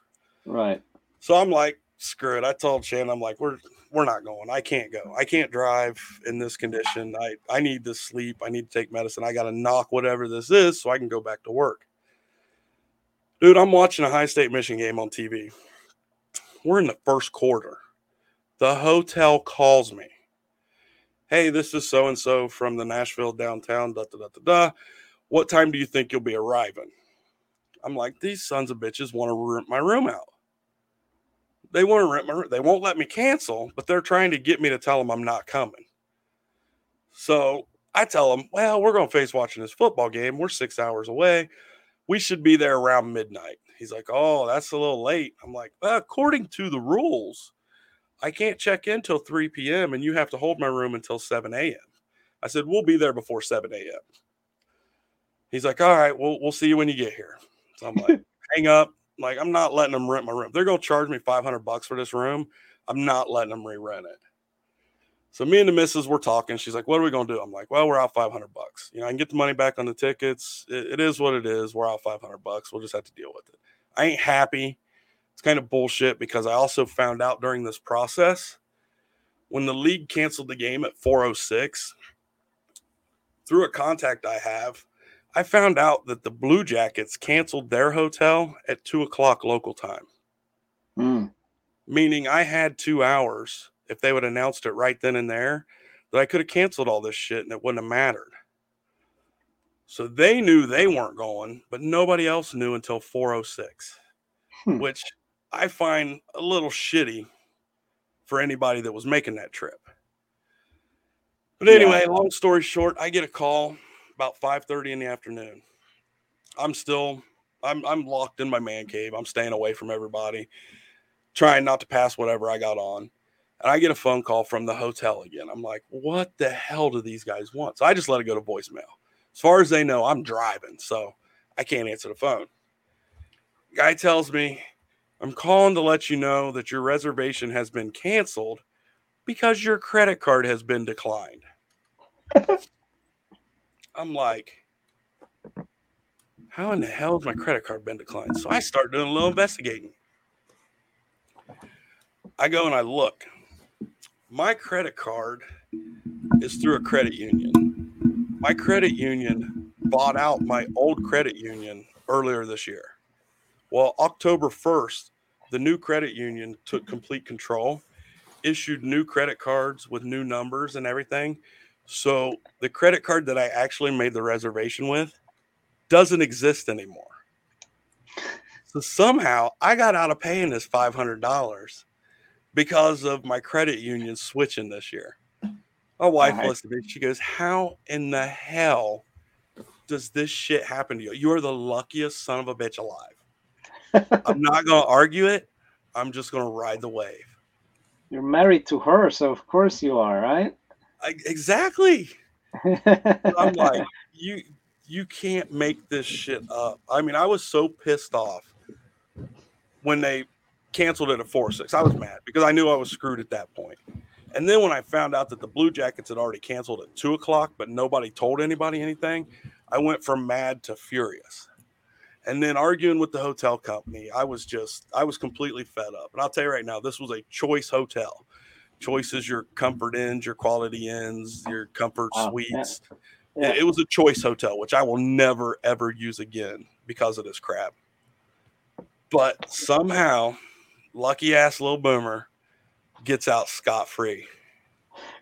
Right. So I'm like, screw it. I told Shannon, I'm like, we're not going. I can't go. I can't drive in this condition. I need to sleep. I need to take medicine. I got to knock whatever this is so I can go back to work. Dude, I'm watching a High State Michigan game on TV. We're in the first quarter. The hotel calls me. Hey, this is so-and-so from the Nashville downtown, da-da-da-da-da. What time do you think you'll be arriving? I'm like, these sons of bitches want to rent my room out. They want to rent my room. They won't let me cancel, but they're trying to get me to tell them I'm not coming. So I tell them, well, we're going to face watching this football game. We're 6 hours away. We should be there around midnight. He's like, oh, that's a little late. I'm like, well, according to the rules, I can't check in till 3 p.m. and you have to hold my room until 7 a.m. I said, we'll be there before 7 a.m. He's like, all right, we'll see you when you get here. So I'm like, hang up. I'm not letting them rent my room. They're going to charge me $500 for this room. I'm not letting them rerun it. So me and the missus were talking. She's like, what are we going to do? I'm like, well, we're out $500. You know, I can get the money back on the tickets. It is what it is. We're out $500. We'll just have to deal with it. I ain't happy. It's kind of bullshit because I also found out during this process when the league canceled the game at 4:06, through a contact I have, I found out that the Blue Jackets canceled their hotel at 2 o'clock local time. Mm. Meaning I had 2 hours, if they would have announced it right then and there, that I could have canceled all this shit and it wouldn't have mattered. So they knew they weren't going, but nobody else knew until 4:06, which I find a little shitty for anybody that was making that trip. But anyway, long story short, I get a call about 5:30 in the afternoon. I'm locked in my man cave. I'm staying away from everybody, trying not to pass whatever I got on. And I get a phone call from the hotel again. I'm like, what the hell do these guys want? So I just let it go to voicemail. As far as they know, I'm driving, so I can't answer the phone. Guy tells me, I'm calling to let you know that your reservation has been canceled because your credit card has been declined. I'm like, how in the hell has my credit card been declined? So I start doing a little investigating. I go and I look. My credit card is through a credit union. My credit union bought out my old credit union earlier this year. Well, October 1st, the new credit union took complete control, issued new credit cards with new numbers and everything. So the credit card that I actually made the reservation with doesn't exist anymore. So somehow I got out of paying this $500. Because of my credit union switching this year. My wife listened to me. She goes, how in the hell does this shit happen to you? You are the luckiest son of a bitch alive. I'm not going to argue it. I'm just going to ride the wave. You're married to her, so of course you are, right? Exactly. I'm like, you can't make this shit up. I mean, I was so pissed off when they canceled it at 4:06. I was mad because I knew I was screwed at that point. And then when I found out that the Blue Jackets had already canceled at 2 o'clock, but nobody told anybody anything, I went from mad to furious. And then arguing with the hotel company, I was completely fed up. And I'll tell you right now, this was a choice hotel. Choice is your comfort inns, your quality inns, your comfort suites. Yeah. It was a choice hotel, which I will never, ever use again because of this crap. But somehow – lucky ass little boomer gets out scot-free.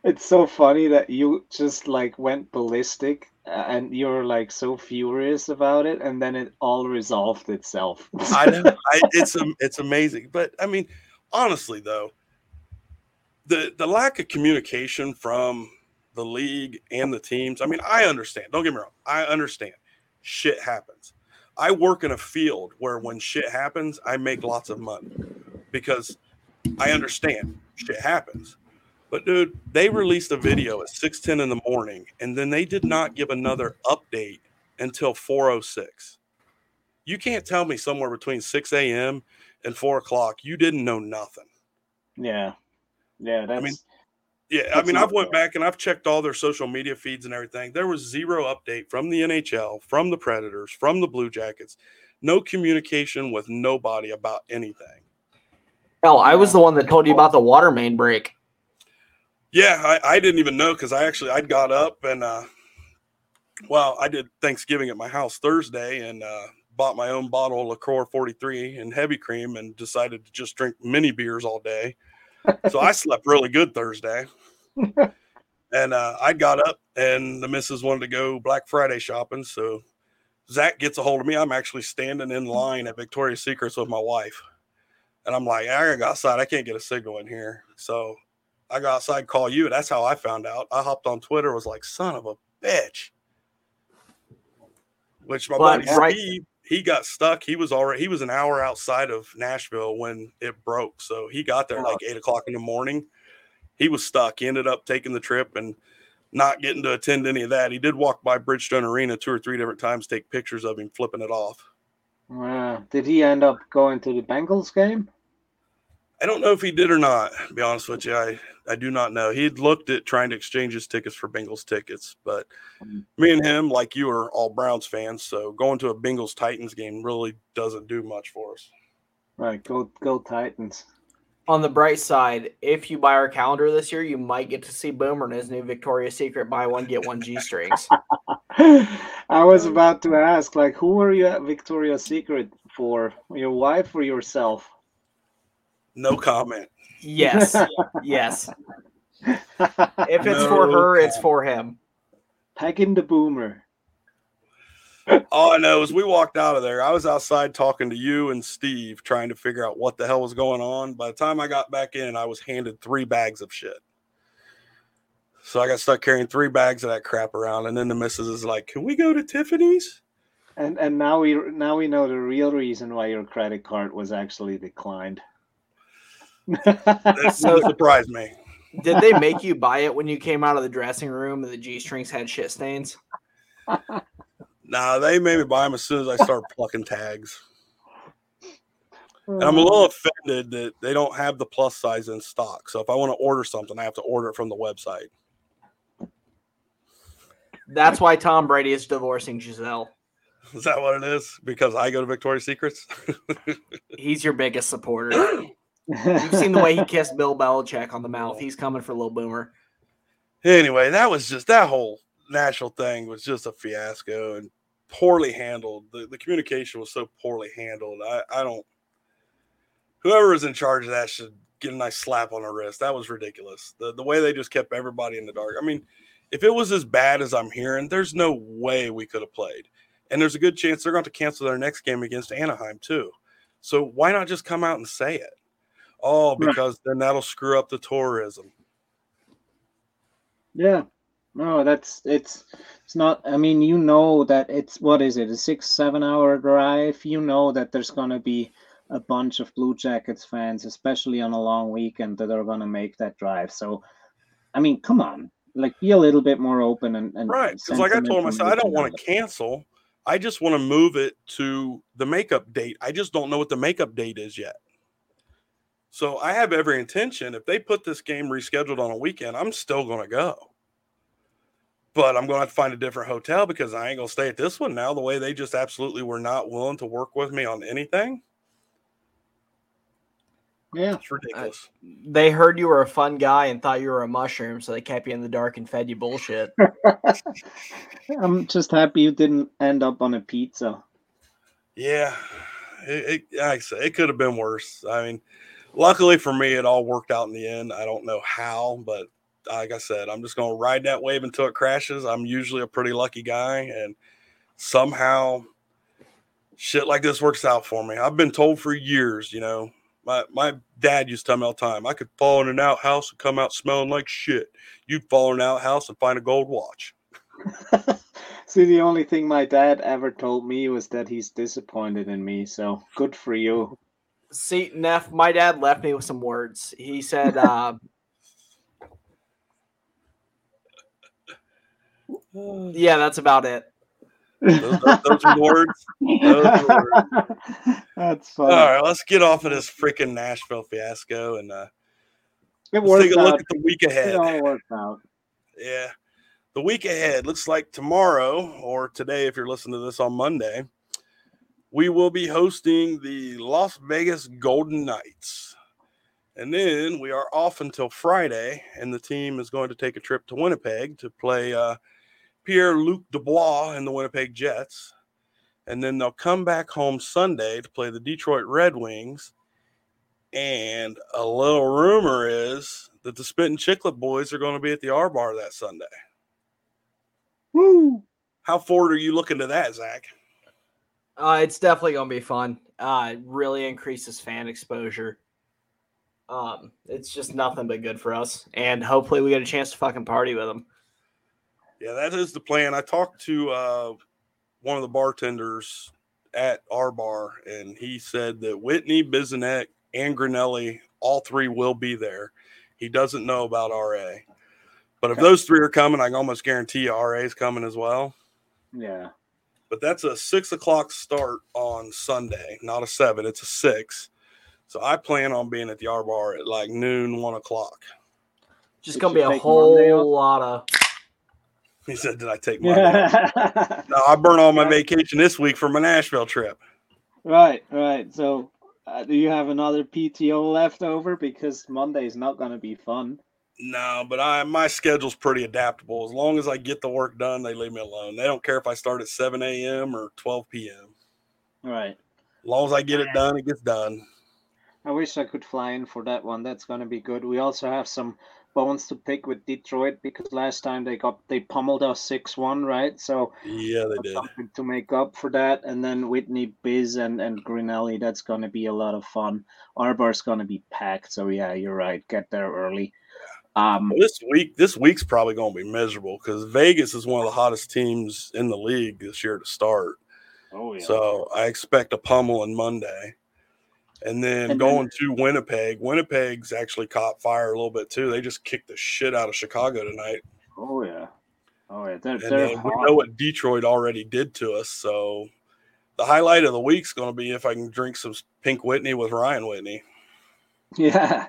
It's so funny that you just like went ballistic and you're like so furious about it, and then it all resolved itself. I know. It's amazing. But I mean, honestly though, the lack of communication from the league and the teams, I mean, I understand. Don't get me wrong. I understand. Shit happens. I work in a field where when shit happens, I make lots of money. Because I understand shit happens. But, dude, they released a video at 6:10 in the morning, and then they did not give another update until 4:06. You can't tell me somewhere between 6 a.m. and 4 o'clock you didn't know nothing. Yeah. Yeah, that's – I mean, I've went back and I've checked all their social media feeds and everything. There was zero update from the NHL, from the Predators, from the Blue Jackets. No communication with nobody about anything. Oh, I was the one that told you about the water main break. Yeah, I didn't even know because I'd got up and, I did Thanksgiving at my house Thursday and bought my own bottle of LaCroix 43 and heavy cream and decided to just drink mini beers all day. So I slept really good Thursday. And I got up and the missus wanted to go Black Friday shopping. So Zach gets a hold of me. I'm actually standing in line at Victoria's Secrets with my wife. And I'm like, I gotta go outside. I can't get a signal in here. So I go outside, call you. That's how I found out. I hopped on Twitter, was like, son of a bitch. Which my buddy Steve, he got stuck. He was an hour outside of Nashville when it broke. So he got there like 8 o'clock in the morning. He was stuck. He ended up taking the trip and not getting to attend any of that. He did walk by Bridgestone Arena 2 or 3 different times, take pictures of him flipping it off. Wow. Did he end up going to the Bengals game? I don't know if he did or not, to be honest with you. I do not know. He had looked at trying to exchange his tickets for Bengals tickets, but me and him, like you, are all Browns fans, so going to a Bengals-Titans game really doesn't do much for us. Right, go Titans. On the bright side, if you buy our calendar this year, you might get to see Boomer and his new Victoria's Secret buy one, get one G-strings. I was about to ask, like, who are you at Victoria's Secret for? Your wife or yourself? No comment. Yes. Yes. If it's for her, it's for him. Packing the Boomer. All I know is we walked out of there. I was outside talking to you and Steve, trying to figure out what the hell was going on. By the time I got back in, I was handed 3 bags of shit. So I got stuck carrying 3 bags of that crap around. And then the missus is like, can we go to Tiffany's? And now we know the real reason why your credit card was actually declined. That so surprised me. Did they make you buy it when you came out of the dressing room and the G-strings had shit stains? Nah, they made me buy them as soon as I started plucking tags. And I'm a little offended that they don't have the plus size in stock. So if I want to order something, I have to order it from the website. That's why Tom Brady is divorcing Giselle. Is that what it is? Because I go to Victoria's Secrets? He's your biggest supporter. You've seen the way he kissed Bill Belichick on the mouth. He's coming for Lil Boomer. Anyway, that was just that whole Nashville thing was just a fiasco and poorly handled. The communication was so poorly handled. I don't – whoever was in charge of that should get a nice slap on the wrist. That was ridiculous. The way they just kept everybody in the dark. I mean, if it was as bad as I'm hearing, there's no way we could have played. And there's a good chance they're going to cancel their next game against Anaheim too. So why not just come out and say it? Oh, because then that'll screw up the tourism. Yeah. No, it's not. I mean, you know that it's, what is it, a 6-7 hour drive? You know that there's going to be a bunch of Blue Jackets fans, especially on a long weekend, that are going to make that drive. So, I mean, come on. Like, be a little bit more open. And right. Because like I told myself, I don't want to cancel. I just want to move it to the makeup date. I just don't know what the makeup date is yet. So I have every intention. If they put this game rescheduled on a weekend, I'm still going to go. But I'm going to have to find a different hotel because I ain't going to stay at this one now. The way they just absolutely were not willing to work with me on anything. Yeah. It's ridiculous. They heard you were a fun guy and thought you were a mushroom, so they kept you in the dark and fed you bullshit. I'm just happy you didn't end up on a pizza. Yeah. Like I said, it could have been worse. I mean, luckily for me, it all worked out in the end. I don't know how, but like I said, I'm just going to ride that wave until it crashes. I'm usually a pretty lucky guy, and somehow shit like this works out for me. I've been told for years, you know, my dad used to tell me all the time, I could fall in an outhouse and come out smelling like shit. You'd fall in an outhouse and find a gold watch. See, the only thing my dad ever told me was that he's disappointed in me, so good for you. See, Neff, my dad left me with some words. He said, yeah, that's about it. Those are words. That's funny. All right, let's get off of this freaking Nashville fiasco and let's take a look at the week ahead. It all worked out. Yeah. The week ahead looks like tomorrow, or today if you're listening to this on Monday, we will be hosting the Las Vegas Golden Knights. And then we are off until Friday, and the team is going to take a trip to Winnipeg to play Pierre-Luc Dubois and the Winnipeg Jets. And then they'll come back home Sunday to play the Detroit Red Wings. And a little rumor is that the Spit and Chiclet boys are going to be at the R Bar that Sunday. Woo! How forward are you looking to that, Zach? It's definitely going to be fun. It really increases fan exposure. It's just nothing but good for us. And hopefully we get a chance to fucking party with them. Yeah, that is the plan. I talked to one of the bartenders at R Bar, and he said that Whitney, Bizinek, and Grinelli, all three will be there. He doesn't know about RA. But if those three are coming, I can almost guarantee you RA is coming as well. Yeah. But that's a 6 o'clock start on Sunday, not a 7. It's a 6. So I plan on being at the R Bar at like noon, 1 o'clock. Just going to be a whole lot of. He said, did I take my No, I burn all my vacation this week for my Nashville trip. Right, right. So do you have another PTO left over? Because Monday's not going to be fun. No, but my schedule's pretty adaptable. As long as I get the work done, they leave me alone. They don't care if I start at 7 a.m. or 12 p.m. Right. As long as I get it done, it gets done. I wish I could fly in for that one. That's going to be good. We also have some bones to pick with Detroit because last time they pummeled us 6-1, right? So yeah, they did. Something to make up for that. And then Whitney, Biz, and Grinnelli, that's going to be a lot of fun. Arbor's going to be packed. So yeah, you're right. Get there early. This week's probably going to be miserable because Vegas is one of the hottest teams in the league this year to start. Oh yeah. So I expect a pummeling Monday. And then going to Winnipeg. Winnipeg's actually caught fire a little bit, too. They just kicked the shit out of Chicago tonight. Oh, yeah. Oh, yeah. We know what Detroit already did to us. So the highlight of the week's going to be if I can drink some Pink Whitney with Ryan Whitney. Yeah.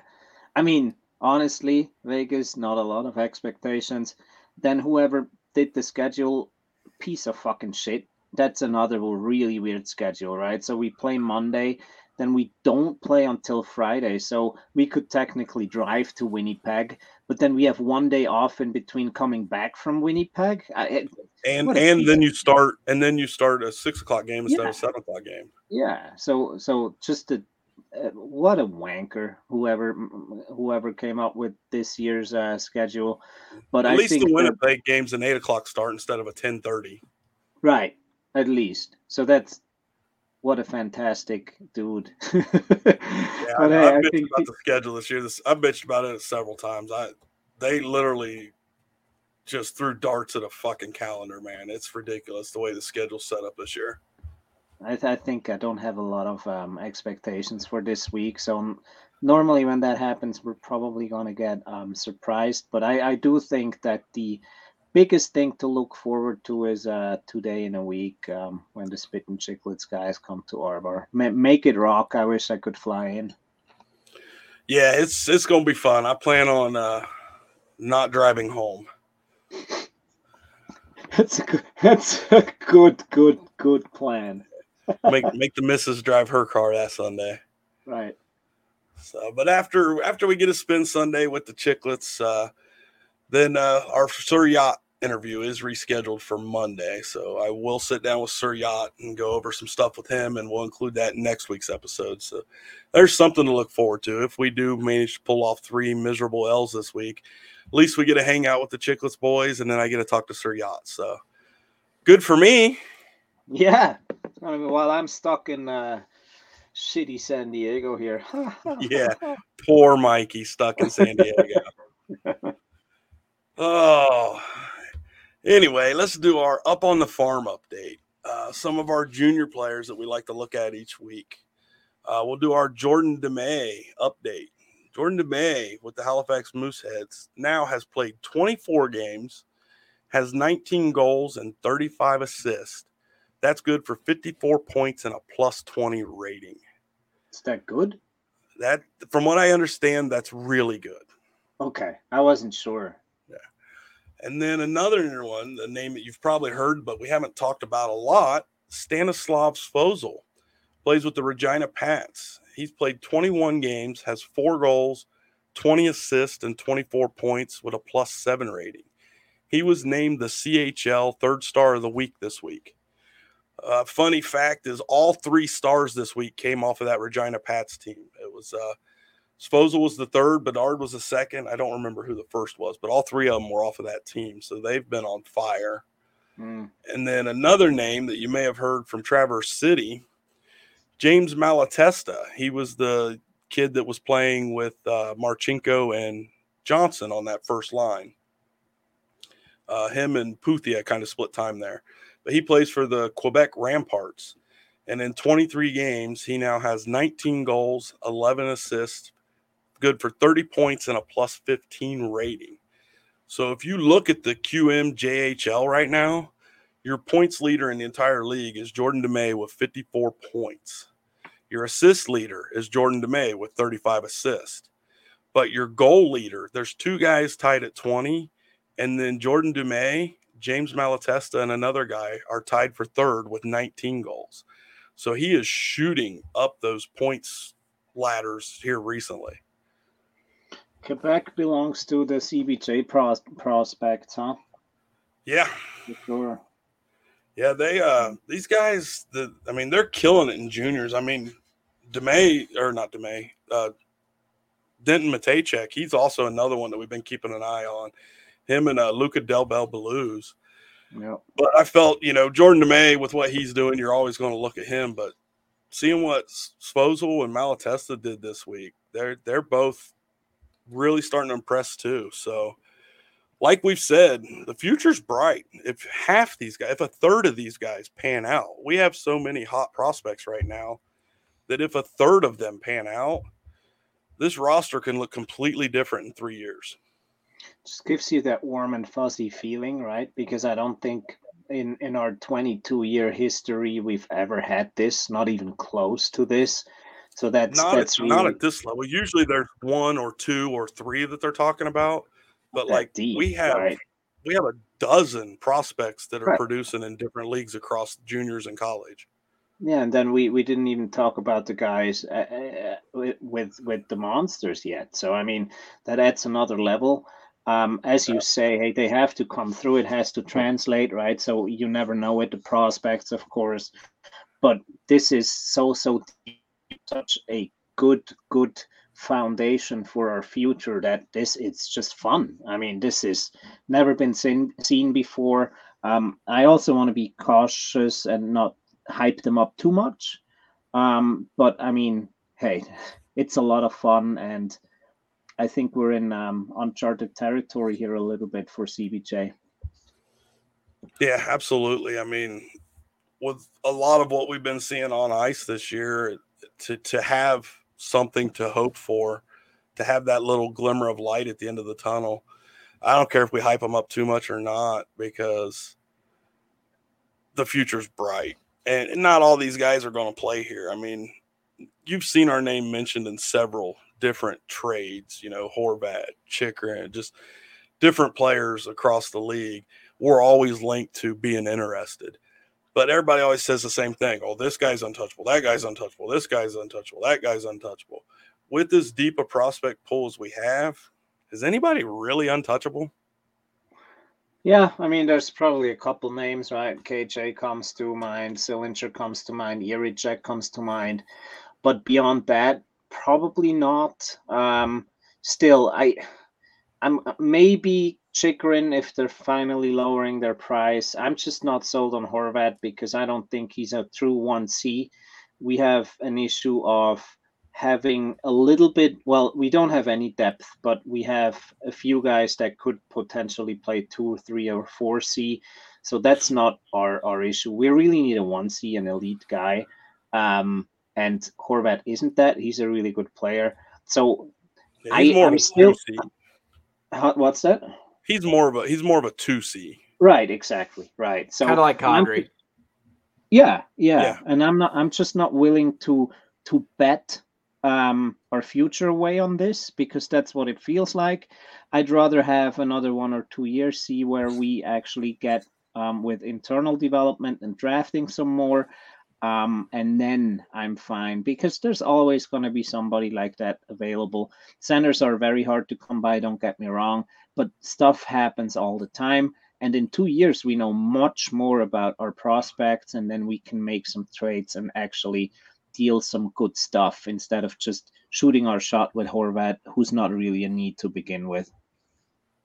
I mean, honestly, Vegas, not a lot of expectations. Then whoever did the schedule, piece of fucking shit. That's another really weird schedule, right? So we play Monday. Then we don't play until Friday. So we could technically drive to Winnipeg, but then we have 1 day off in between coming back from Winnipeg. And then you start a 6 o'clock game instead of a 7 o'clock game. Yeah. So just what a wanker, whoever came up with this year's schedule. But at least the Winnipeg game's an 8 o'clock start instead of a 10:30. Right. At least. So that's, what a fantastic dude. Yeah, I bitched about the schedule this year. I bitched about it several times. They literally just threw darts at a fucking calendar, man. It's ridiculous the way the schedule's set up this year. I think I don't have a lot of expectations for this week. So normally when that happens, we're probably going to get surprised. But I do think that the biggest thing to look forward to is today in a week when the Spit and Chicklets guys come to R Bar. Make it rock. I wish I could fly in. Yeah, it's going to be fun. I plan on not driving home. That's a good plan. make the missus drive her car that Sunday. Right. So, but after we get a spin Sunday with the Chicklets, then our Sir Yacht interview is rescheduled for Monday, so I will sit down with Sir Yacht and go over some stuff with him, and we'll include that in next week's episode. So there's something to look forward to. If we do manage to pull off three miserable L's this week, at least we get to hang out with the Chicklets boys, and then I get to talk to Sir Yacht. So good for me. Yeah. I mean, while I'm stuck in shitty San Diego here. Yeah, poor Mikey stuck in San Diego. Oh, anyway, let's do our Up on the Farm update. Some of our junior players that we like to look at each week. We'll do our Jordan Dumais update. Jordan Dumais with the Halifax Mooseheads now has played 24 games, has 19 goals and 35 assists. That's good for 54 points and a +20 rating. Is that good? That, from what I understand, that's really good. Okay, I wasn't sure. And then another one, the name that you've probably heard, but we haven't talked about a lot, Stanislav Svozil, plays with the Regina Pats. He's played 21 games, has 4 goals, 20 assists, and 24 points with a +7 rating. He was named the CHL third star of the week this week. Funny fact is all 3 stars this week came off of that Regina Pats team. It was Svozil was the third, Bedard was the second. I don't remember who the first was, but all 3 of them were off of that team, so they've been on fire. Mm. And then another name that you may have heard from Traverse City, James Malatesta. He was the kid that was playing with Marchenko and Johnson on that first line. Him and Puthia kind of split time there. But he plays for the Quebec Ramparts. And in 23 games, he now has 19 goals, 11 assists, good for 30 points and a +15 rating. So if you look at the QMJHL right now, your points leader in the entire league is Jordan Dumais with 54 points. Your assist leader is Jordan Dumais with 35 assists. But your goal leader, there's two guys tied at 20, and then Jordan Dumais, James Malatesta, and another guy are tied for third with 19 goals. So he is shooting up those points ladders here recently. Quebec belongs to the CBJ prospects, huh? Yeah. For sure. Yeah, these guys, they're killing it in juniors. I mean, Denton Mateychuk, he's also another one that we've been keeping an eye on. Him and Luca Del Bel-Beluse. Yeah. But I felt, Jordan Dumais, with what he's doing, you're always going to look at him. But seeing what Svozil and Malatesta did this week, they're both really starting to impress too. So, like we've said, the future's bright. If half these guys, if a third of these guys pan out, we have so many hot prospects right now that if a third of them pan out, this roster can look completely different in 3 years. Just gives you that warm and fuzzy feeling, right? Because I don't think in our 22-year history we've ever had this, not even close to this. So that's not at this level. Usually there's one or two or three that they're talking about, but like deep, we have a dozen prospects that are producing in different leagues across juniors and college. Yeah, and then we didn't even talk about the guys with the Monsters yet. So I mean, that adds another level. As you say, hey, they have to come through. It has to translate, right? So you never know with the prospects, of course, but this is so deep. Such a good foundation for our future that it's just fun. I mean, this is never been seen before. I also want to be cautious and not hype them up too much. But I mean, hey, it's a lot of fun, and I think we're in uncharted territory here a little bit for CBJ. Yeah, absolutely. I mean, with a lot of what we've been seeing on ice this year, to have something to hope for, to have that little glimmer of light at the end of the tunnel. I don't care if we hype them up too much or not, because the future's bright. And not all these guys are going to play here. I mean, you've seen our name mentioned in several different trades, Horvat, Chikrin, just different players across the league. We're always linked to being interested. But everybody always says the same thing. Oh, this guy's untouchable. That guy's untouchable. This guy's untouchable. That guy's untouchable. With as deep a prospect pool as we have, is anybody really untouchable? Yeah, I mean, there's probably a couple names, right? KJ comes to mind. Sillinger comes to mind. Eric comes to mind. But beyond that, probably not. Still, I'm maybe Chikrin, if they're finally lowering their price. I'm just not sold on Horvat because I don't think he's a true 1C. We have an issue of having a little bit, we don't have any depth, but we have a few guys that could potentially play 2, 3, or 4C. So that's not our issue. We really need a 1C, an elite guy. And Horvat isn't that. He's a really good player. So yeah, I'm still... What's that? He's more of a 2C. Right, exactly. Right. So kind of like Condrey. Yeah. And I'm just not willing to bet our future away on this, because that's what it feels like. I'd rather have another 1 or 2 years, see where we actually get with internal development and drafting some more. And then I'm fine, because there's always going to be somebody like that available. Centers are very hard to come by, don't get me wrong, but stuff happens all the time. And in 2 years, we know much more about our prospects, and then we can make some trades and actually deal some good stuff instead of just shooting our shot with Horvat, who's not really a need to begin with.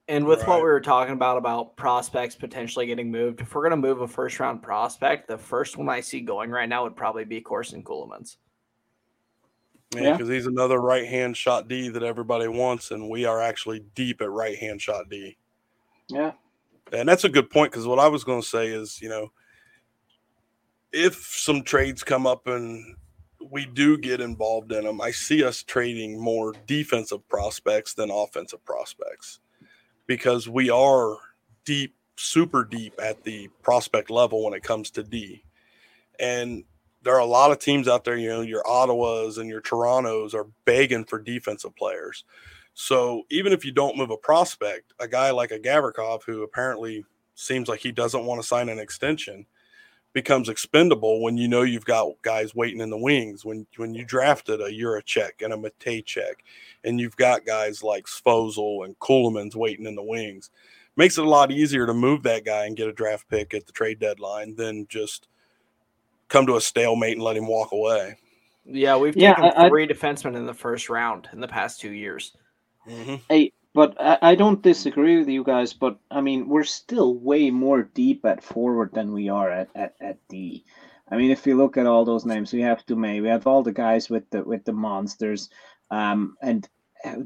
And with what we were talking about prospects potentially getting moved, if we're going to move a first-round prospect, the first one I see going right now would probably be Carson Meyer. Yeah, because he's another right-hand shot D that everybody wants, and we are actually deep at right-hand shot D. Yeah. And that's a good point, because what I was going to say is, if some trades come up and we do get involved in them, I see us trading more defensive prospects than offensive prospects, because we are deep, super deep at the prospect level when it comes to D. And there are a lot of teams out there, you know, your Ottawas and your Torontos are begging for defensive players. So even if you don't move a prospect, a guy like a Gavrikov, who apparently seems like he doesn't want to sign an extension, becomes expendable when you know you've got guys waiting in the wings. When you drafted a Juracek and a Mateychuk, and you've got guys like Sfozel and Kuhlman's waiting in the wings, makes it a lot easier to move that guy and get a draft pick at the trade deadline than just come to a stalemate and let him walk away. Yeah, we've taken three defensemen in the first round in the past 2 years. Mm-hmm. Hey, but I don't disagree with you guys, but, I mean, we're still way more deep at forward than we are at D. I mean, if you look at all those names, we have Dumais, we have all the guys with the Monsters, and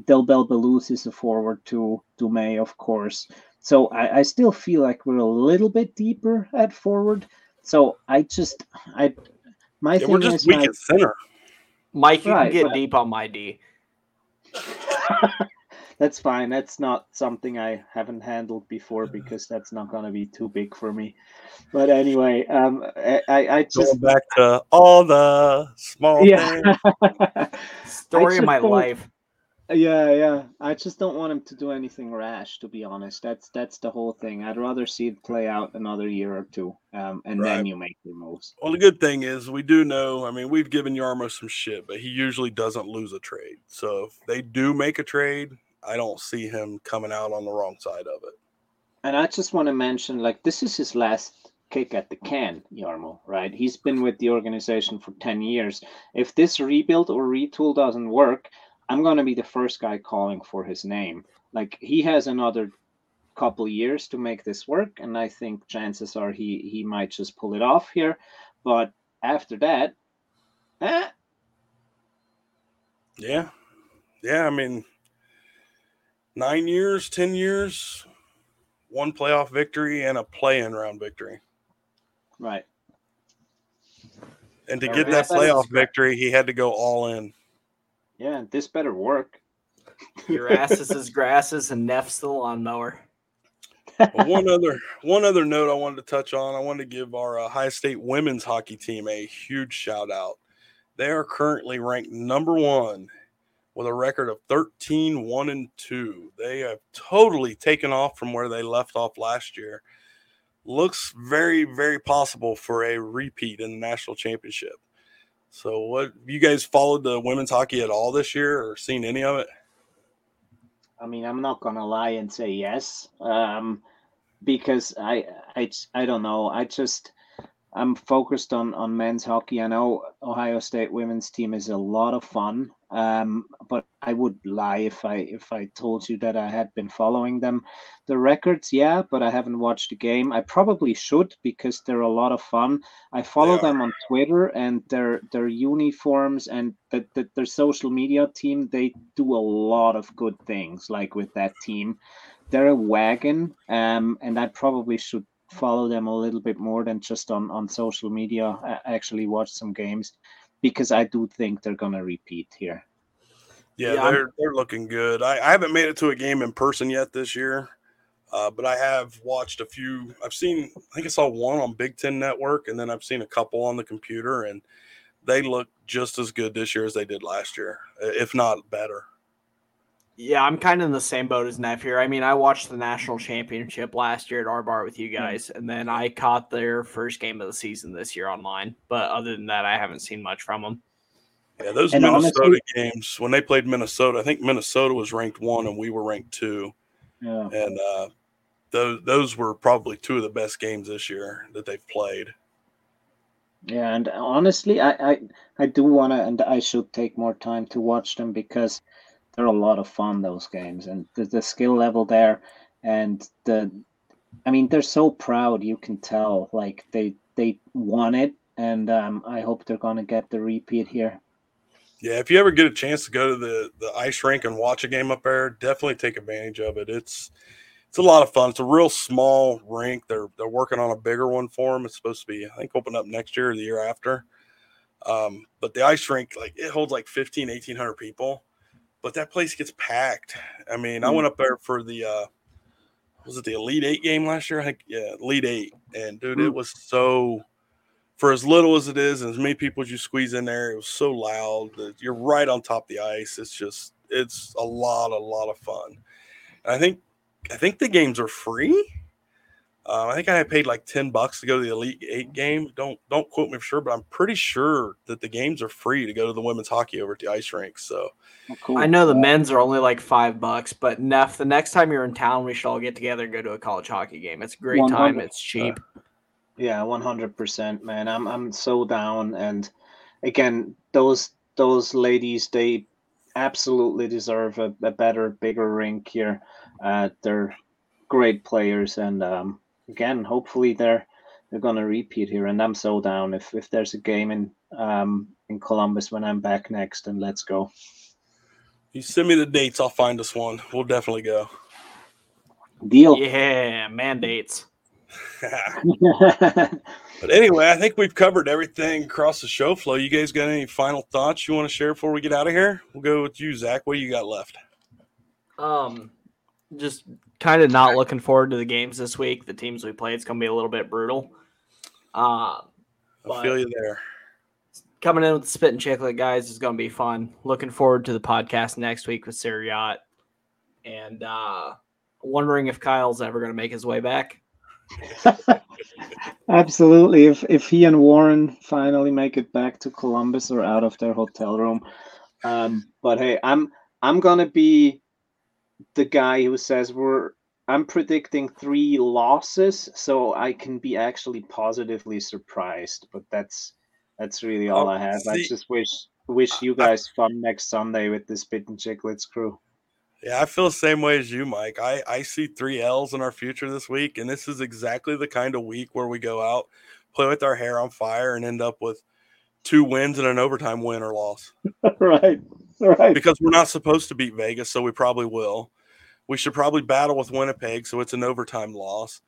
Del Belbelous is a forward too, Dumais, of course. So I still feel like we're a little bit deeper at forward. So my thing is... We're just weak at center. Mike, you can get deep on my D. That's fine. That's not something I haven't handled before because that's not going to be too big for me. But anyway, I just... Going back to all the small things. Story of my life. Yeah. I just don't want him to do anything rash, to be honest. That's the whole thing. I'd rather see it play out another year or two, then you make the moves. Well, the good thing is we do know, I mean, we've given Jarmo some shit, but he usually doesn't lose a trade. So if they do make a trade... I don't see him coming out on the wrong side of it. And I just want to mention, like, this is his last kick at the can, Jarmo, right? He's been with the organization for 10 years. If this rebuild or retool doesn't work, I'm going to be the first guy calling for his name. Like, he has another couple years to make this work, and I think chances are he might just pull it off here. But after that, Yeah, I mean... 9 years, 10 years, one playoff victory and a play-in round victory. Right. And to get that playoff victory, he had to go all in. Yeah, this better work. Your ass is his grasses and Neff's the lawnmower. Well, one other note I wanted to touch on. I wanted to give our Ohio State women's hockey team a huge shout-out. They are currently ranked number one with a record of 13-1-2. They have totally taken off from where they left off last year. Looks very, very possible for a repeat in the national championship. So what, you guys followed the women's hockey at all this year or seen any of it? I mean, I'm not going to lie and say yes, because I don't know. I'm focused on men's hockey. I know Ohio State women's team is a lot of fun, but I would lie if I told you that I had been following them. The records, yeah, but I haven't watched the game. I probably should because they're a lot of fun. I follow them on Twitter, and their uniforms and their social media team, they do a lot of good things, like with that team. They're a wagon, and I probably should follow them a little bit more than just on social media. I actually watch some games because I do think they're going to repeat here. Yeah, they're looking good. I haven't made it to a game in person yet this year, but I have watched a few. I think I saw one on Big Ten Network, and then I've seen a couple on the computer, and they look just as good this year as they did last year, if not better. Yeah, I'm kind of in the same boat as Neff here. I mean, I watched the national championship last year at R Bar with you guys, and then I caught their first game of the season this year online. But other than that, I haven't seen much from them. Yeah, those Minnesota games, when they played Minnesota, I think Minnesota was ranked 1 and we were ranked 2. Yeah. And those were probably two of the best games this year that they've played. Yeah, and honestly, I do want to, and I should take more time to watch them because – they're a lot of fun, those games, and the skill level there, and they're so proud. You can tell, like they won it, and I hope they're gonna get the repeat here. Yeah, if you ever get a chance to go to the ice rink and watch a game up there, definitely take advantage of it. It's a lot of fun. It's a real small rink. They're working on a bigger one for them. It's supposed to be, I think, open up next year or the year after. But the ice rink, like, it holds like 1,800 people. But that place gets packed. I mean, I went up there for the was it the Elite Eight game last year? Elite Eight. And, dude, it was so – for as little as it is and as many people as you squeeze in there, it was so loud that you're right on top of the ice. It's just, it's a lot of fun. And I think the games are free. I think I paid like $10 to go to the Elite Eight game. Don't quote me for sure, but I'm pretty sure that the games are free to go to the women's hockey over at the ice rink. So cool. I know the men's are only like $5, but Neff, the next time you're in town, we should all get together and go to a college hockey game. It's a great time. It's cheap. Yeah, 100%, man. I'm so down. And again, those ladies, they absolutely deserve a better, bigger rink here. They're great players, and again, hopefully they're gonna repeat here, and I'm so down if there's a game in Columbus when I'm back next, and let's go. You send me the dates, I'll find us one. We'll definitely go. Deal. Yeah, mandates. But anyway, I think we've covered everything across the show flow. You guys got any final thoughts you want to share before we get out of here? We'll go with you, Zach. What do you got left? Just kind of not looking forward to the games this week. The teams we play, it's going to be a little bit brutal. I feel you there. Coming in with the Spit and Chiclet guys is going to be fun. Looking forward to the podcast next week with Sir Yacht. And wondering if Kyle's ever going to make his way back. Absolutely. If he and Warren finally make it back to Columbus or out of their hotel room. But hey, I'm going to be the guy who says I'm predicting 3 losses, so I can be actually positively surprised. But that's really all I have. I just wish you guys fun next Sunday with the Spit and Chicklets crew. Yeah, I feel the same way as you, Mike. I see 3 L's in our future this week, and this is exactly the kind of week where we go out, play with our hair on fire, and end up with 2 wins and an overtime win or loss. Right. Because we're not supposed to beat Vegas, so we probably will. We should probably battle with Winnipeg, so it's an overtime loss.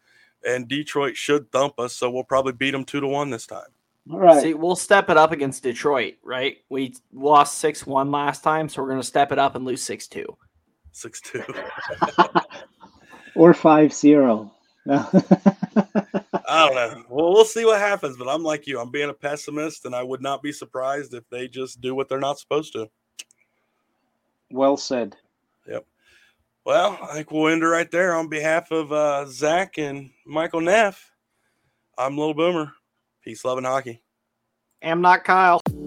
And Detroit should thump us, so we'll probably beat them 2-1 this time. All right. See, we'll step it up against Detroit, right? We lost 6-1 last time, so we're going to step it up and lose 6-2. 6-2. Or 5-0. No. I don't know. Well, we'll see what happens, but I'm like you. I'm being a pessimist, and I would not be surprised if they just do what they're not supposed to. Well said. Yep. Well, I think we'll end it right there. On behalf of Zach and Michael Neff, I'm Lil Boomer. Peace, love, and hockey. I'm not Kyle.